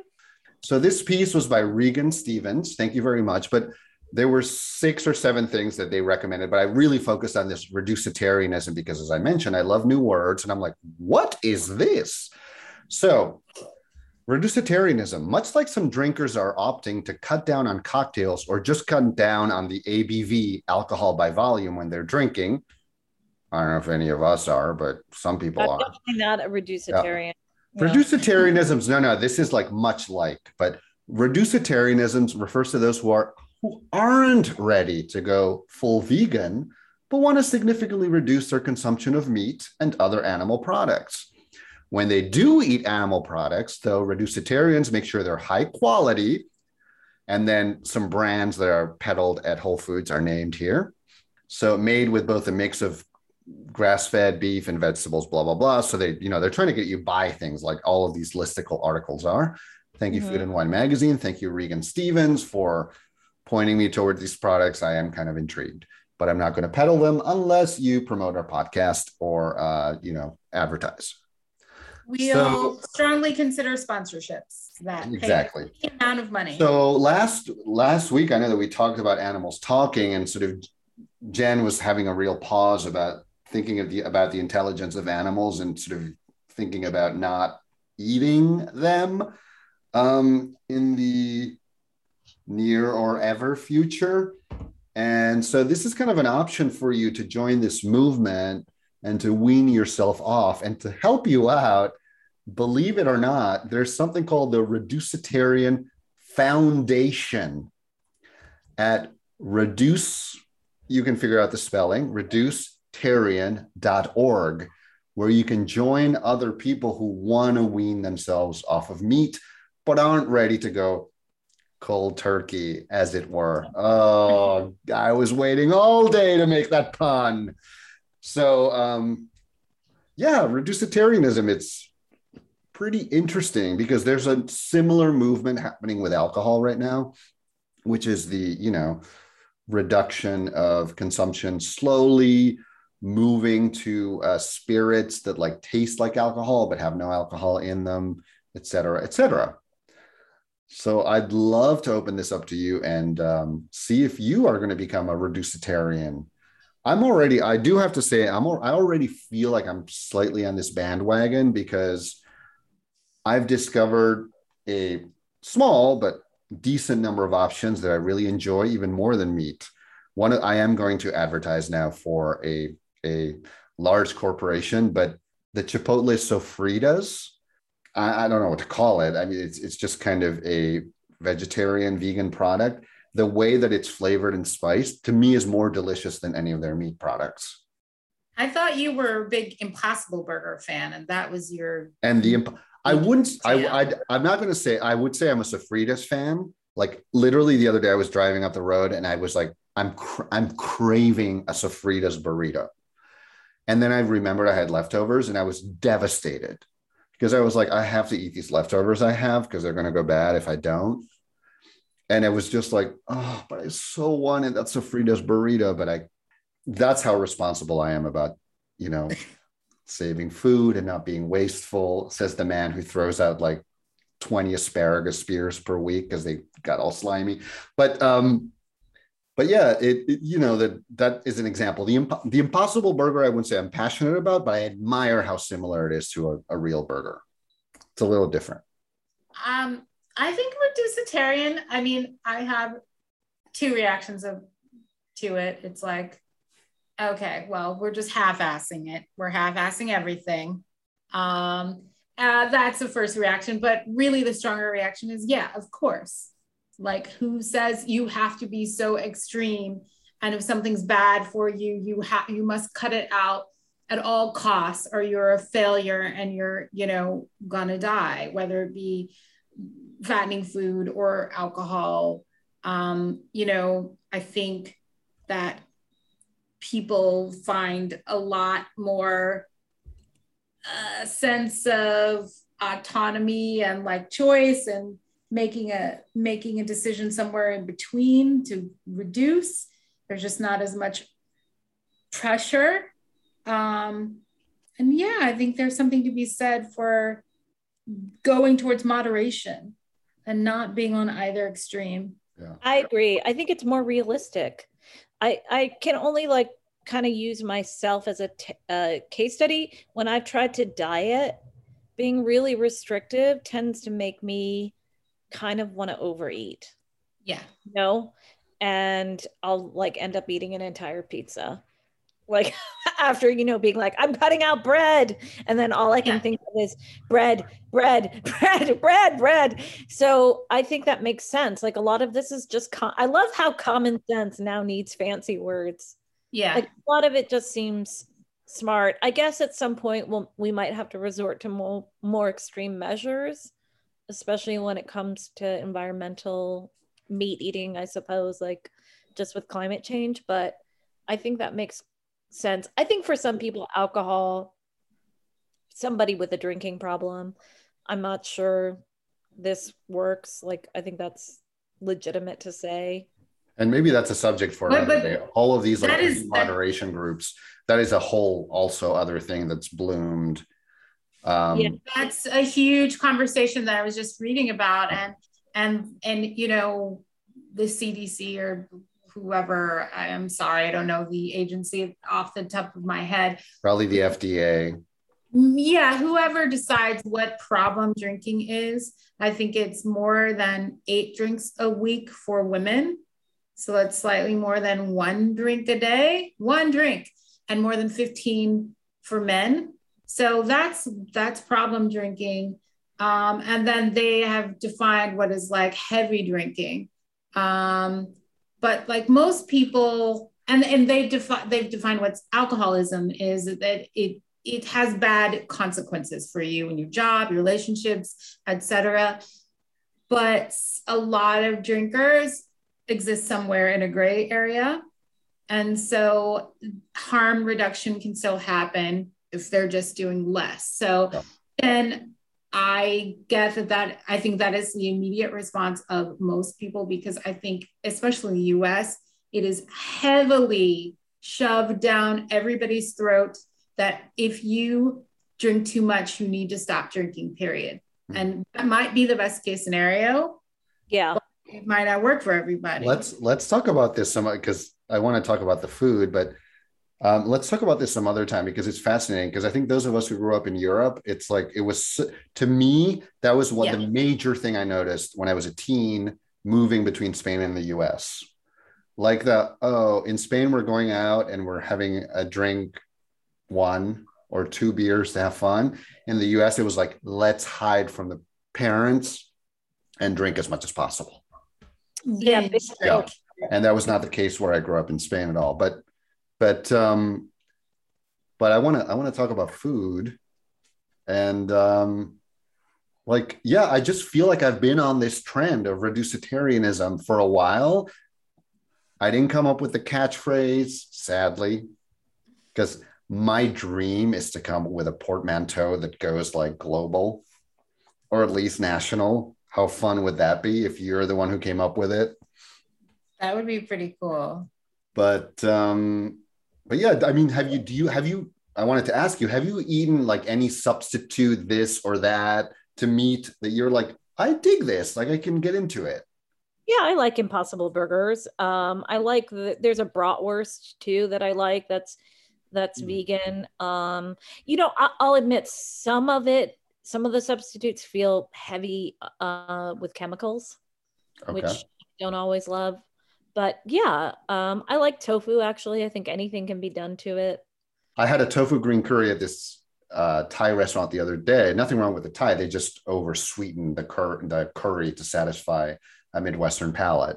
So this piece was by Regan Stevens. Thank you very much. But there were six or seven things that they recommended, but I really focused on this reducitarianism because, as I mentioned, I love new words. And I'm like, what is this? So reducitarianism, much like some drinkers are opting to cut down on cocktails or just cut down on the A B V, alcohol by volume, when they're drinking. I don't know if any of us are, but some people I'm are. Definitely not a reducitarian. Yeah. Yeah. Reducitarianisms, no, no, this is like much like, but reducitarianisms refers to those who are who aren't ready to go full vegan, but want to significantly reduce their consumption of meat and other animal products. When they do eat animal products, though, reducitarians make sure they're high quality. And then some brands that are peddled at Whole Foods are named here. So made with both a mix of grass-fed beef and vegetables, blah, blah, blah. So they, you know, they're trying to get you buy things like all of these listicle articles are. Thank you, mm-hmm. Food and Wine Magazine. Thank you, Regan Stevens, for pointing me towards these products. I am kind of intrigued, but I'm not going to peddle them unless you promote our podcast or, uh, you know, advertise. We'll so, strongly consider sponsorships that exactly pay the amount of money. So last last week, I know that we talked about animals talking, and sort of Jen was having a real pause about thinking of the about the intelligence of animals and sort of thinking about not eating them um, in the near or ever future. And so this is kind of an option for you to join this movement and to wean yourself off. And to help you out, believe it or not, there's something called the Reducitarian Foundation at reduce, you can figure out the spelling, reducetarian dot org, where you can join other people who want to wean themselves off of meat, but aren't ready to go cold turkey, as it were. Oh, I was waiting all day to make that pun. So, um, yeah, reducitarianism, it's pretty interesting because there's a similar movement happening with alcohol right now, which is the, you know, reduction of consumption, slowly moving to uh, spirits that like taste like alcohol, but have no alcohol in them, et cetera, et cetera. So I'd love to open this up to you and um, see if you are going to become a reducitarian. I'm already, I do have to say, I'm, I already feel like I'm slightly on this bandwagon because I've discovered a small but decent number of options that I really enjoy even more than meat. One, I am going to advertise now for a, a large corporation, but the Chipotle Sofritas, I, I don't know what to call it. I mean, it's it's just kind of a vegetarian, vegan product. The way that it's flavored and spiced, to me, is more delicious than any of their meat products. I thought you were a big Impossible Burger fan, and that was your... And the... I wouldn't... I, I'd, I'm not going to say... I would say I'm a Sofritas fan. Like, literally the other day, I was driving up the road, and I was like, I'm cr- I'm craving a Sofritas burrito. And then I remembered I had leftovers and I was devastated because I was like, I have to eat these leftovers I have because they're going to go bad if I don't. And it was just like, oh, but I so wanted that Sofritas burrito. But I, that's how responsible I am about, you know, saving food and not being wasteful, says the man who throws out like twenty asparagus spears per week because they got all slimy. But, um, but yeah, it, it you know, that that is an example. The, imp- the Impossible Burger, I wouldn't say I'm passionate about, but I admire how similar it is to a, a real burger. It's a little different. Um, I think vegetarian, I mean, I have two reactions of to it. It's like, okay, well, we're just half-assing it. We're half-assing everything. Um, uh, that's the first reaction, but really the stronger reaction is, yeah, of course. Like, who says you have to be so extreme, and if something's bad for you, you have you must cut it out at all costs, or you're a failure and you're, you know, gonna die, whether it be fattening food or alcohol. Um, you know, I think that people find a lot more uh, sense of autonomy and like choice and making a making a decision somewhere in between to reduce. There's just not as much pressure. Um, and yeah, I think there's something to be said for going towards moderation and not being on either extreme. Yeah. I agree. I think it's more realistic. I, I can only like kind of use myself as a t- uh, case study. When I've tried to diet, being really restrictive tends to make me kind of want to overeat. Yeah. You know? And I'll like end up eating an entire pizza. Like after, you know, being like, I'm cutting out bread. And then all I can yeah. think of is bread, bread, bread, bread, bread. So I think that makes sense. Like a lot of this is just, com- I love how common sense now needs fancy words. Yeah. Like a lot of it just seems smart. I guess at some point we'll, we might have to resort to more, more extreme measures, especially when it comes to environmental meat eating, I suppose, like just with climate change. But I think that makes sense. I think for some people, alcohol, somebody with a drinking problem, I'm not sure this works. Like, I think that's legitimate to say. And maybe that's a subject for but, another but day. All of these like is, moderation that, groups, that is a whole also other thing that's bloomed. Um, yeah, that's a huge conversation that I was just reading about. And, and, and, you know, the C D C or whoever, I am sorry, I don't know the agency off the top of my head. Probably the F D A. Yeah, whoever decides what problem drinking is. I think it's more than eight drinks a week for women. So that's slightly more than one drink a day, one drink, and more than fifteen for men. So that's that's problem drinking. Um, and then they have defined what is like heavy drinking. Um, But like most people, and, and they've, defi- they've defined what alcoholism is, that it it has bad consequences for you in your job, your relationships, et cetera. But a lot of drinkers exist somewhere in a gray area. And so harm reduction can still happen if they're just doing less. So yeah. then I get that, that I think that is the immediate response of most people, because I think, especially in the U S, it is heavily shoved down everybody's throat that if you drink too much, you need to stop drinking, period. And that might be the best case scenario. Yeah. But it might not work for everybody. Let's let's talk about this some, because I want to talk about the food, but Um, let's talk about this some other time, because it's fascinating, because I think those of us who grew up in Europe, it's like it was, to me, that was what yeah. the major thing I noticed when I was a teen moving between Spain and the U S. Like the, oh, in Spain, we're going out and we're having a drink, one or two beers to have fun. In the U S, it was like, let's hide from the parents and drink as much as possible. Yeah. yeah. And that was not the case where I grew up in Spain at all. But But um, but I want to I want to talk about food, and um, like yeah, I just feel like I've been on this trend of reducitarianism for a while. I didn't come up with the catchphrase, sadly, because my dream is to come up with a portmanteau that goes like global or at least national. How fun would that be if you're the one who came up with it? That would be pretty cool. But um, but yeah, I mean, have you, do you, have you, I wanted to ask you, have you eaten like any substitute this or that to meat that you're like, I dig this, like I can get into it? Yeah, I like Impossible Burgers. Um, I like, the, there's a bratwurst too that I like that's, that's mm-hmm. vegan. Um, you know, I, I'll admit some of it, some of the substitutes feel heavy uh, with chemicals, okay. which I don't always love. But yeah, um, I like tofu actually. I think anything can be done to it. I had a tofu green curry at this uh, Thai restaurant the other day. Nothing wrong with the Thai. They just oversweetened the, cur- the curry to satisfy a Midwestern palate.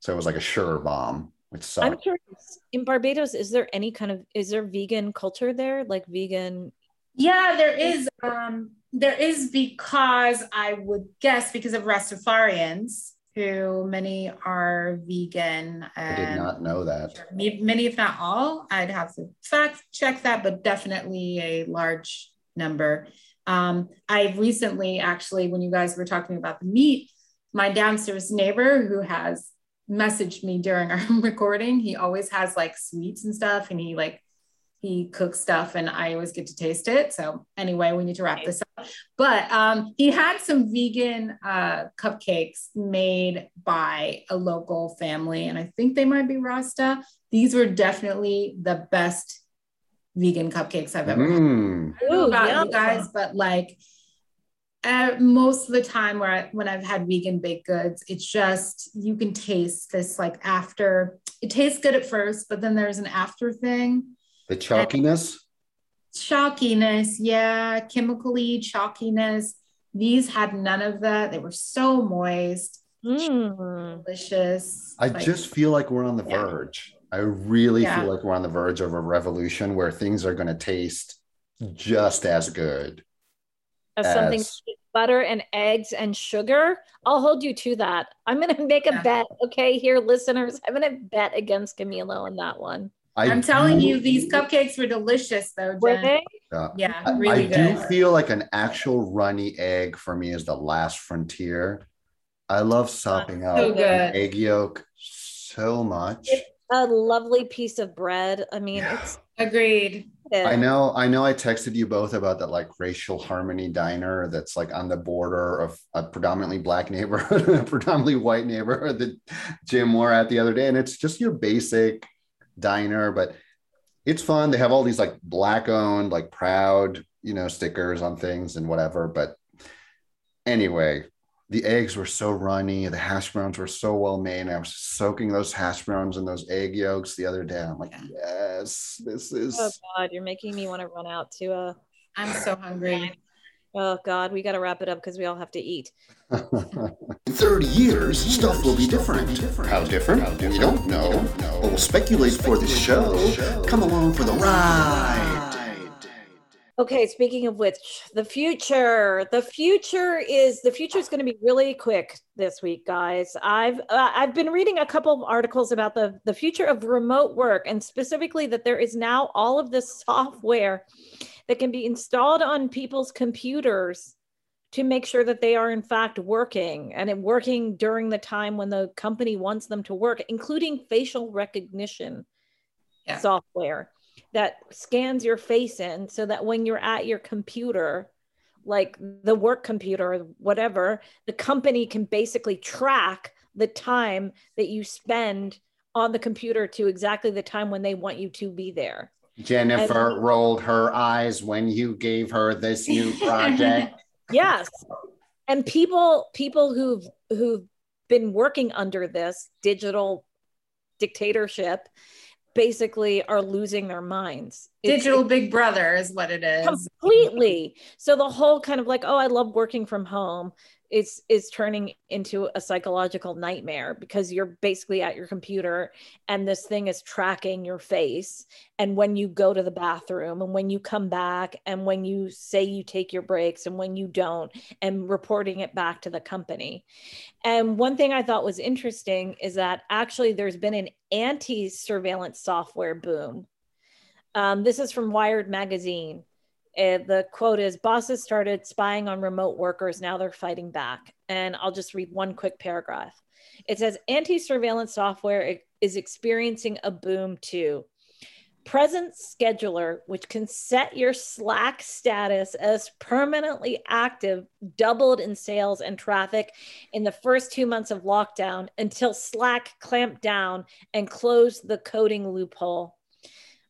So it was like a sugar bomb, which sucked. I'm curious, in Barbados, is there any kind of, is there vegan culture there? Like vegan? Yeah, there is. Um, there is, because I would guess because of Rastafarians, who many are vegan. And I did not know that. Many, if not all, I'd have to fact check that, but definitely a large number. Um, I recently, actually, when you guys were talking about the meat, my downstairs neighbor who has messaged me during our recording, he always has like sweets and stuff, and he like, he cooks stuff and I always get to taste it. So anyway, we need to wrap this up. But um, he had some vegan uh, cupcakes made by a local family, and I think they might be Rasta. These were definitely the best vegan cupcakes I've ever mm. had. I don't know about yeah. you guys, but like uh, most of the time where I, when I've had vegan baked goods, it's just, you can taste this like after, it tastes good at first, but then there's an after thing. The chalkiness? Chalkiness, yeah. Chemically chalkiness. These had none of that. They were so moist. Mm. Delicious. I like, just feel like we're on the yeah. verge. I really yeah. feel like we're on the verge of a revolution where things are going to taste just as good. As, as something with butter and eggs and sugar. I'll hold you to that. I'm going to make a yeah. bet. Okay, here, listeners. I'm going to bet against Camilo on that one. I I'm telling do, you, these cupcakes were delicious, though. Were they? Yeah, yeah really I, I good. I do feel like an actual runny egg for me is the last frontier. I love sopping up so an egg yolk so much. It's a lovely piece of bread. I mean, yeah. it's agreed. I know. I know. I texted you both about that, like racial harmony diner that's like on the border of a predominantly black neighborhood, and a predominantly white neighborhood that Jim wore at the other day, and it's just your basic diner, but it's fun. They have all these like black owned, like proud, you know, stickers on things and whatever. But anyway, the eggs were so runny. The hash browns were so well made. I was soaking those hash browns and those egg yolks the other day. I'm like, yes, this is. Oh God, you're making me want to run out to a. I'm so hungry. Oh God, we got to wrap it up because we all have to eat. In thirty years, stuff will be different. How different? How different? We don't know. But we'll speculate for this show. Come along for the ride. Okay, speaking of which, the future. The future is the future is going to be really quick this week, guys. I've uh, I've been reading a couple of articles about the the future of remote work, and specifically that there is now all of this software that can be installed on people's computers to make sure that they are in fact working and working during the time when the company wants them to work, including facial recognition yeah. software that scans your face in so that when you're at your computer, like the work computer or whatever, the company can basically track the time that you spend on the computer to exactly the time when they want you to be there. Jennifer and, rolled her eyes when you gave her this new project. Yes. And people people who've who've been working under this digital dictatorship basically are losing their minds. Digital it's, Big Brother is what it is. Completely. So the whole kind of like, oh, I love working from home is is turning into a psychological nightmare because you're basically at your computer and this thing is tracking your face and when you go to the bathroom and when you come back and when you say you take your breaks and when you don't and reporting it back to the company. And one thing I thought was interesting is that actually there's been an anti-surveillance software boom Um, this is from Wired magazine. Uh, the quote is, bosses started spying on remote workers. Now they're fighting back. And I'll just read one quick paragraph. It says, anti-surveillance software is experiencing a boom too. Present scheduler, which can set your Slack status as permanently active, doubled in sales and traffic in the first two months of lockdown until Slack clamped down and closed the coding loophole.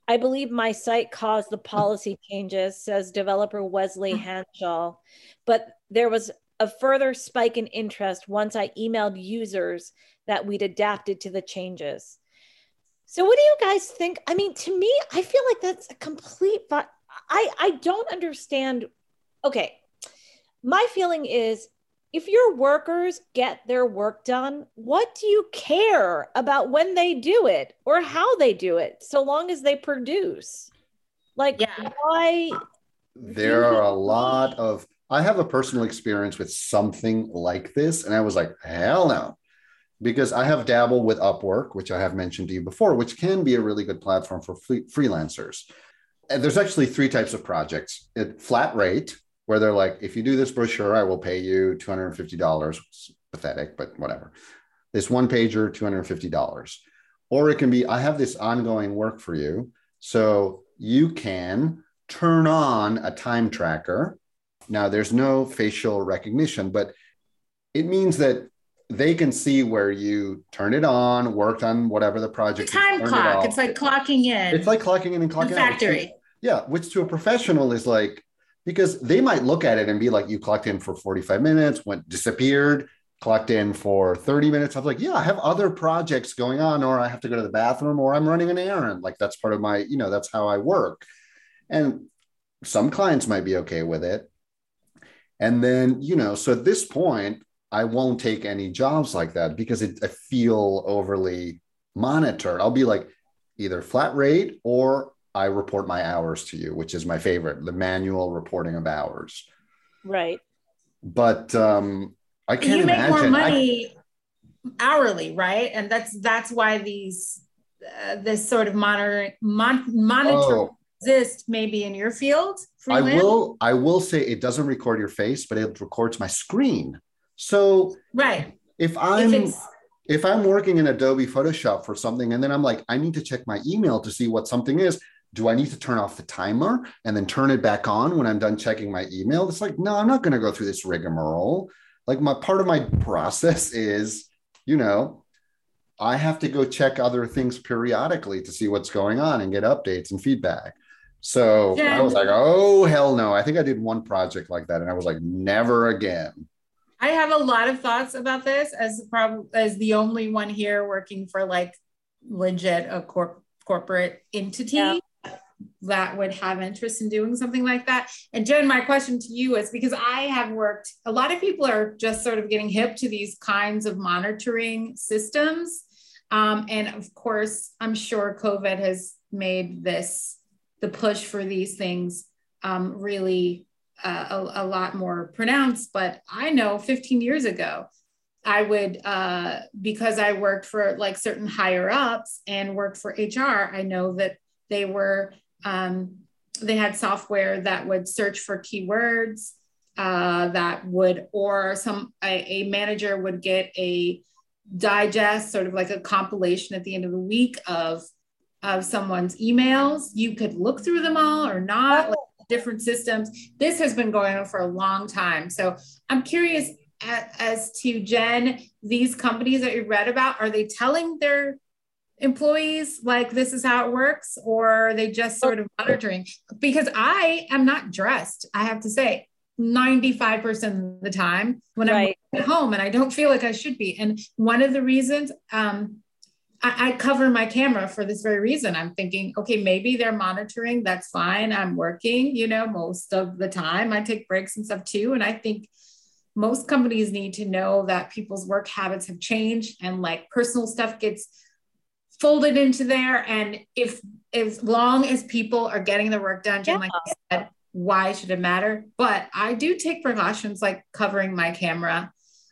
I believe my site caused the policy changes, says developer Wesley Hanshall, but there was a further spike in interest once I emailed users that we'd adapted to the changes. So what do you guys think? I mean, to me, I feel like that's a complete, I, I don't understand. Okay, my feeling is if your workers get their work done, what do you care about when they do it or how they do it, so long as they produce? Like, yeah. why? There are a lot of, I have a personal experience with something like this, and I was like, hell no. Because I have dabbled with Upwork, which I have mentioned to you before, which can be a really good platform for free freelancers. And there's actually three types of projects. It, flat rate, where they're like, if you do this brochure, I will pay you two hundred fifty dollars. It's pathetic, but whatever. This one pager, two hundred fifty dollars. Or it can be, I have this ongoing work for you. So you can turn on a time tracker. Now, there's no facial recognition, but it means that they can see where you turned it on, worked on whatever the project is. Time clock. It's like clocking in. It's like clocking in and clocking out. Factory. Which, yeah, which to a professional is like, because they might look at it and be like, you clocked in for forty-five minutes, went disappeared, clocked in for thirty minutes. I was like, yeah, I have other projects going on, or I have to go to the bathroom, or I'm running an errand. Like that's part of my, you know, that's how I work. And some clients might be okay with it. And then, you know, so at this point, I won't take any jobs like that because it, I feel overly monitored. I'll be like either flat rate or I report my hours to you, which is my favorite, the manual reporting of hours. Right. But um, I can't you make imagine. More money I, hourly, right? And that's that's why these uh, this sort of monitoring mon monitoring oh. exist maybe in your field. Freelance. I will. I will say it doesn't record your face, but it records my screen. So right. if I'm if, if I'm working in Adobe Photoshop for something and then I'm like, I need to check my email to see what something is. Do I need to turn off the timer and then turn it back on when I'm done checking my email? It's like, no, I'm not going to go through this rigmarole. Like my part of my process is, you know, I have to go check other things periodically to see what's going on and get updates and feedback. So yeah. I was like, oh, hell no. I think I did one project like that. And I was like, never again. I have a lot of thoughts about this as probably as the only one here working for like legit a corp corporate entity yeah. that would have interest in doing something like that. And Jen, my question to you is because I have worked, a lot of people are just sort of getting hip to these kinds of monitoring systems. Um, and of course, I'm sure COVID has made this, the push for these things um, really Uh, a, a lot more pronounced, but I know fifteen years ago, I would, uh, because I worked for like certain higher ups and worked for H R, I know that they were, um, they had software that would search for keywords uh, that would, or some, a, a manager would get a digest, sort of like a compilation at the end of the week of, of someone's emails. You could look through them all or not. Like, different systems. This has been going on for a long time. So I'm curious as, as to Jen, these companies that you read about, are they telling their employees like this is how it works, or are they just sort of monitoring? Because I am not dressed, I have to say, ninety-five percent of the time when right. I'm at home and I don't feel like I should be. And one of the reasons um, I cover my camera for this very reason. I'm thinking, okay, maybe they're monitoring. That's fine. I'm working, you know, most of the time. I take breaks and stuff too. And I think most companies need to know that people's work habits have changed and like personal stuff gets folded into there. And if, as long as people are getting the work done, Jen, yeah. like I said, why should it matter? But I do take precautions like covering my camera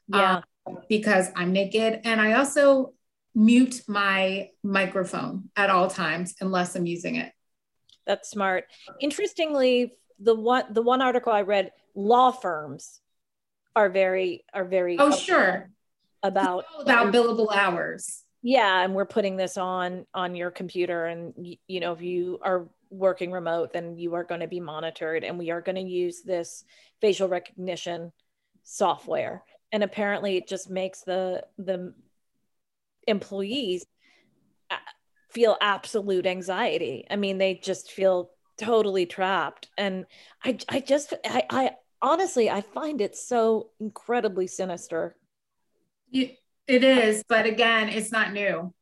yeah. um, because I'm naked. And I also mute my microphone at all times unless I'm using it. That's smart. Interestingly, the one the one article I read, law firms are very are very oh sure about all about billable hours. Yeah, and we're putting this on on your computer, and y you know, if you are working remote, then you are going to be monitored, and we are going to use this facial recognition software. And apparently, it just makes the the employees feel absolute anxiety. I mean, they just feel totally trapped. And I, I just, I, I honestly, I find it so incredibly sinister. It is, but again, it's not new.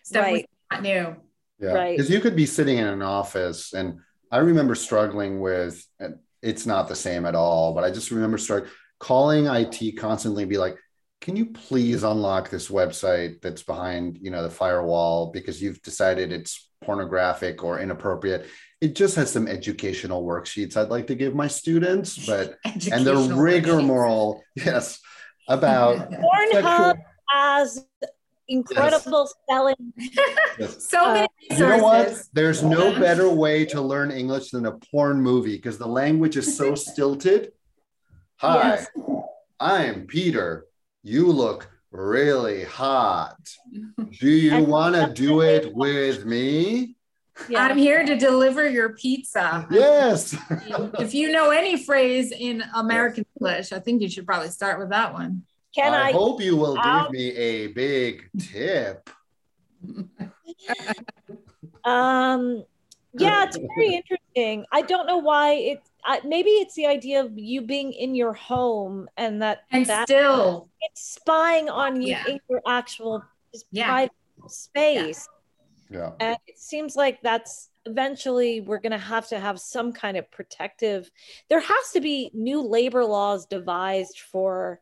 It's definitely not new. Yeah, right. Because you could be sitting in an office, and I remember struggling with, and it's not the same at all, but I just remember struggling, calling I T constantly, be like, can you please unlock this website that's behind, you know, the firewall because you've decided it's pornographic or inappropriate. It just has some educational worksheets I'd like to give my students, but and the rigor moral, yes, about Pornhub has incredible yes. spelling. Yes. So uh, many resources. You know what? There's no better way to learn English than a porn movie because the language is so stilted. Hi, yes. I'm Peter. You look really hot. Do you want to do it with me? Yeah. I'm here to deliver your pizza. Yes. If you know any phrase in American English, I think you should probably start with that one. Can I, I hope you will I'll... give me a big tip. um, yeah, it's very interesting. I don't know why it. I, maybe it's the idea of you being in your home and that and that, still it's spying on you yeah. in your actual yeah. private space. Yeah. And it seems like that's eventually we're going to have to have some kind of protective. There has to be new labor laws devised for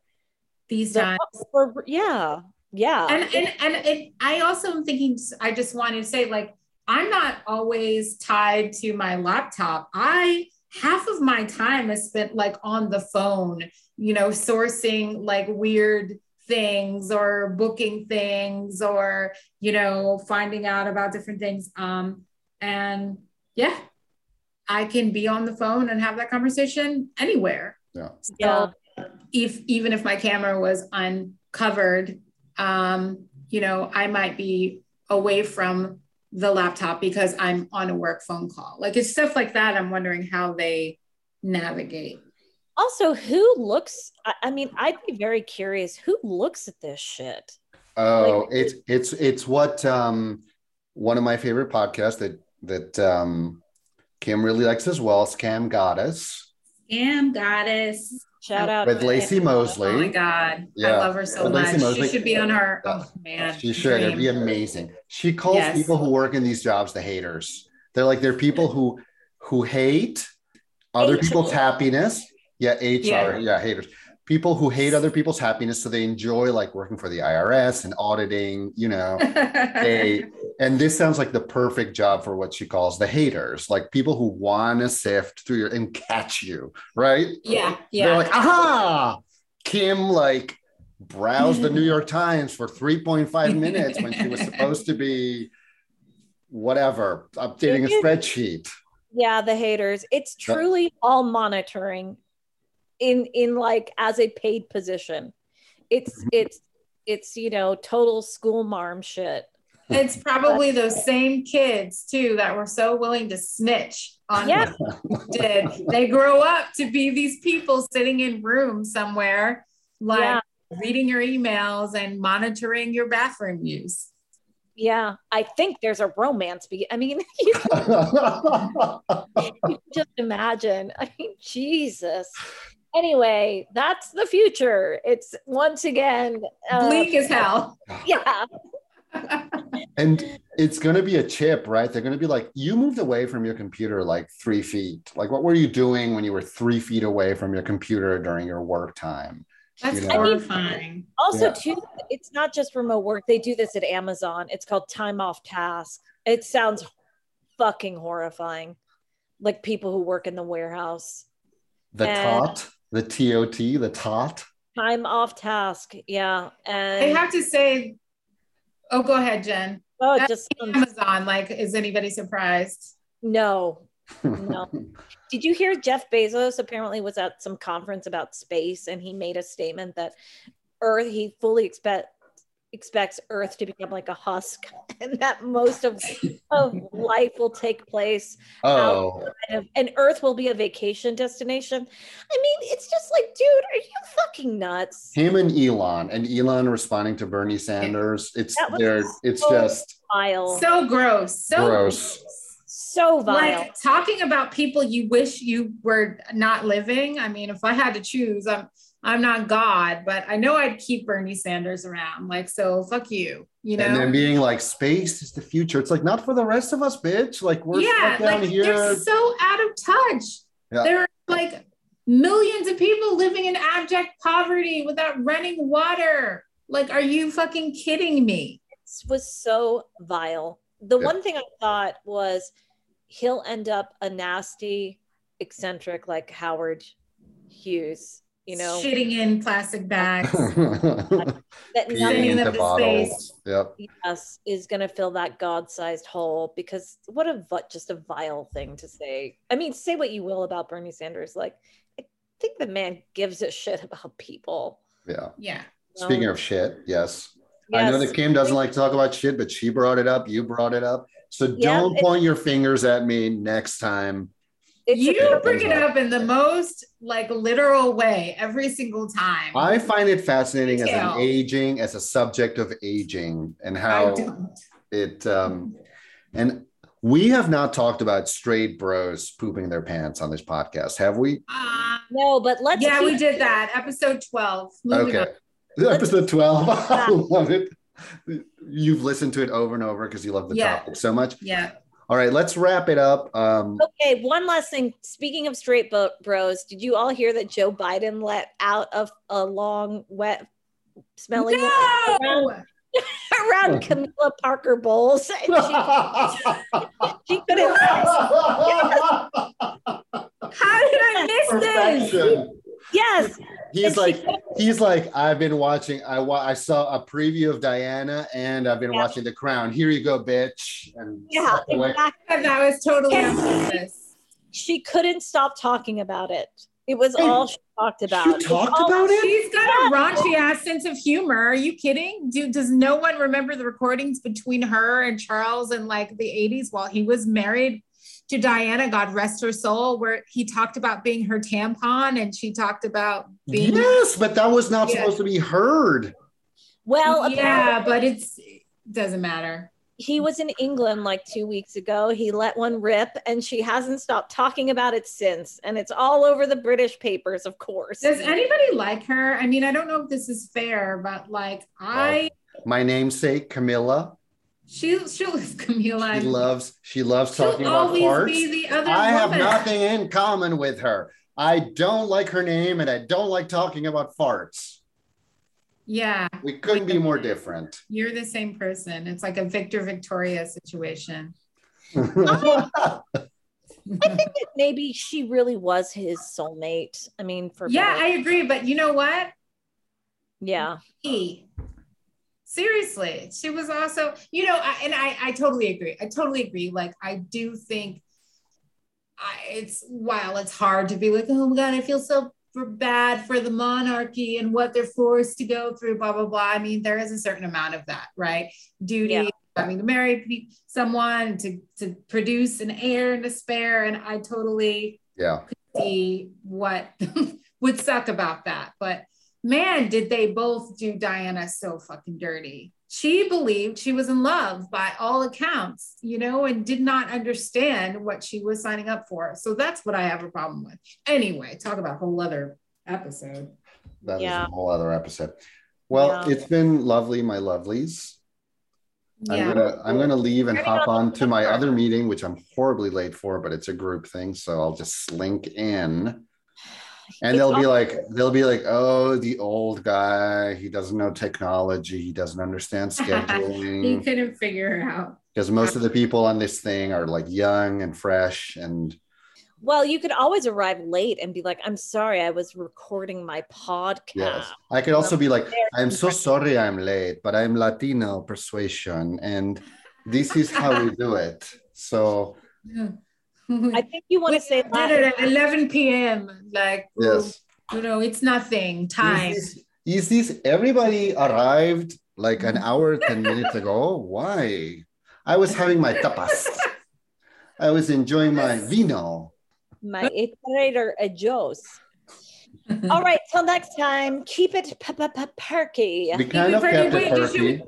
these the, times. For, yeah. Yeah. And and, and and and I also am thinking, I just wanted to say, like, I'm not always tied to my laptop. I half of my time is spent like on the phone, you know, sourcing like weird things or booking things or, you know, finding out about different things. Um, and yeah, I can be on the phone and have that conversation anywhere. Yeah. So yeah. if, even if my camera was uncovered, um, you know, I might be away from the laptop because I'm on a work phone call. Like, it's stuff like that. I'm wondering how they navigate. Also, who looks, I mean, I'd be very curious who looks at this shit. Oh, like, it's, it's, it's what, um, one of my favorite podcasts that, that, um, Kim really likes as well. Scam Goddess. Scam Goddess. Shout out with Lacey Mosley. Oh my God, yeah. I love her so much. Mosley. She should be on her. Yeah. Oh man, she should. Dream. It'd be amazing. She calls yes. people who work in these jobs the haters. They're like they're people who who hate other H people's happiness. Yeah, H R. Yeah. yeah, haters. People who hate other people's happiness, so they enjoy like working for the I R S and auditing. You know, they and this sounds like the perfect job for what she calls the haters, like people who want to sift through your and catch you, right? Yeah, yeah. They're like, aha, Kim like browsed the New York Times for three point five minutes when she was supposed to be whatever, updating a spreadsheet. Yeah, the haters. It's truly all monitoring in in like as a paid position. It's it's it's you know, total school marm shit. It's probably those same kids too that were so willing to snitch on yeah. did. They grow up to be these people sitting in rooms somewhere, like yeah. reading your emails and monitoring your bathroom use. Yeah, I think there's a romance. I mean, you can, you can just imagine. I mean, Jesus. Anyway, that's the future. It's once again uh, bleak as hell. Yeah. And it's going to be a chip, right? They're going to be like, you moved away from your computer like three feet. Like, what were you doing when you were three feet away from your computer during your work time? That's you know? Horrifying. Also, yeah. too, it's not just remote work. They do this at Amazon. It's called time off task. It sounds fucking horrifying. Like people who work in the warehouse. The and tot, the T O T, the tot. Time off task, yeah. And I have to say, oh, go ahead, Jen. Oh, just Amazon. Like, is anybody surprised? No, no. Did you hear Jeff Bezos apparently was at some conference about space and he made a statement that Earth, he fully expect, expects Earth to become like a husk and that most of, of life will take place. Oh. Of, and Earth will be a vacation destination. I mean, it's just like, dude, are you fucking nuts? Him and Elon, and Elon responding to Bernie Sanders. It's, there, so it's just vile. So gross. So gross. So vile. Like, talking about people you wish you were not living. I mean, if I had to choose, I'm I'm not God, but I know I'd keep Bernie Sanders around. Like, so fuck you, you know? And then being like, space is the future. It's like, not for the rest of us, bitch. Like, we're yeah, stuck down like, here. They're so out of touch. Yeah. There are like millions of people living in abject poverty without running water. Like, are you fucking kidding me? This was so vile. The yeah. one thing I thought was, he'll end up a nasty eccentric like Howard Hughes, you know, shitting in plastic bags, that nothing in the bottles. Yep. Yes, is going to fill that God-sized hole, because what a just a vile thing to say. I mean, say what you will about Bernie Sanders, like I think the man gives a shit about people. Yeah. Yeah. Speaking um, of shit, yes. yes. I know that Kim doesn't like to talk about shit, but she brought it up. You brought it up. So yeah, don't point your fingers at me next time. You bring it up in the most like literal way every single time. I find it fascinating as an aging, as a subject of aging, and how it, um, and we have not talked about straight bros pooping their pants on this podcast, have we? Uh, no, but let's. Yeah, we did that. Episode twelve. Okay. Episode twelve. I love it. You've listened to it over and over because you love the yeah. topic so much. Yeah. All right, let's wrap it up. Um, okay, one last thing. Speaking of straight bros, did you all hear that Joe Biden let out of a long, wet, smelling no! around, around Camila Parker Bowles? She, she couldn't. How did I miss Perfection. This? Yes. He's like, he's like, I've been watching, I wa- I saw a preview of Diana and I've been yeah. watching The Crown. Here you go, bitch. And yeah, exactly. That was totally outrageous. She couldn't stop talking about it. It was hey, all she talked about. She talked all- about it? She's got yeah. a raunchy ass sense of humor. Are you kidding? Dude, does no one remember the recordings between her and Charles in like the eighties while he was married to Diana, God rest her soul, where he talked about being her tampon and she talked about being- Yes, but that was not yeah. supposed to be heard. Well, yeah, but it's, it doesn't matter. He was in England like two weeks ago. He let one rip and she hasn't stopped talking about it since. And it's all over the British papers, of course. Does anybody like her? I mean, I don't know if this is fair, but like I- uh, my namesake, Camilla. She she'll Camila. She loves she loves she'll talking about farts. Be the other I woman. Have nothing in common with her. I don't like her name, and I don't like talking about farts. Yeah, we couldn't like be more different. You're the same person. It's like a Victor Victoria situation. I, I think that maybe she really was his soulmate. I mean, for yeah, me. I agree. But you know what? Yeah. He. Seriously, she was also, you know, I, and I, I totally agree. I totally agree. Like, I do think I, it's, while it's hard to be like, oh my God, I feel so bad for the monarchy and what they're forced to go through, blah, blah, blah. I mean, there is a certain amount of that, right? Duty, yeah. having to marry someone, to, to produce an heir and a spare. And I totally yeah. could see what would suck about that. But man, did they both do Diana so fucking dirty. She believed she was in love by all accounts, you know, and did not understand what she was signing up for. So that's what I have a problem with. Anyway, talk about a whole other episode. That yeah. is a whole other episode. Well, yeah. it's been lovely, my lovelies. Yeah. I'm gonna I'm gonna leave and hop on to my other meeting, which I'm horribly late for, but it's a group thing, so I'll just slink in. And it's they'll awesome. be like, they'll be like, oh, the old guy, he doesn't know technology. He doesn't understand scheduling. He couldn't figure it out. Because most of the people on this thing are like young and fresh. And well, you could always arrive late and be like, I'm sorry, I was recording my podcast. Yes. I could also be like, I'm so sorry I'm late, but I'm Latino persuasion. And this is how we do it. So I think you want to say did it at eleven p m Like, yes, you know, it's nothing time. Is this, is this everybody arrived like an hour, ten minutes ago? Why? I was having my tapas. I was enjoying my vino. My iterator adjos. All right, till next time, keep it perky. We kind of kept it perky.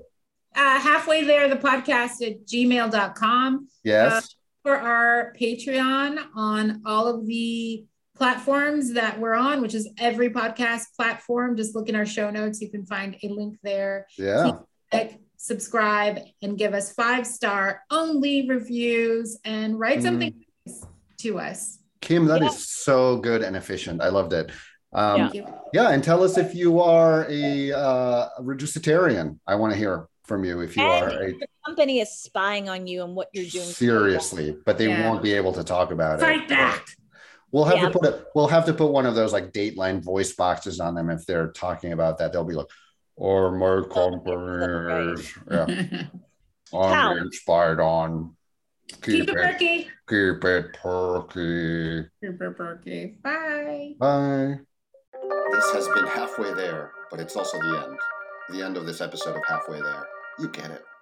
Uh, halfway there, the podcast at gmail dot com. Yes. Uh, for our Patreon on all of the platforms that we're on, which is every podcast platform. Just look in our show notes. You can find a link there. Yeah. Click, subscribe, and give us five-star only reviews and write mm. something nice to us. Kim, that yeah. is so good and efficient. I loved it. Um, yeah. yeah, and tell us if you are a uh, reducitarian. I want to hear from you if you and are. A, your company is spying on you and what you're doing. Seriously, but they yeah. won't be able to talk about Fight it. Fight back. We'll have yeah. to put a, we'll have to put one of those like Dateline voice boxes on them if they're talking about that. They'll be like, "Or my company yeah. I'm inspired on." Keep, Keep it perky. Keep it perky. Keep it perky. Bye. Bye. This has been Halfway There, but it's also the end. The end of this episode of Halfway There. You get it.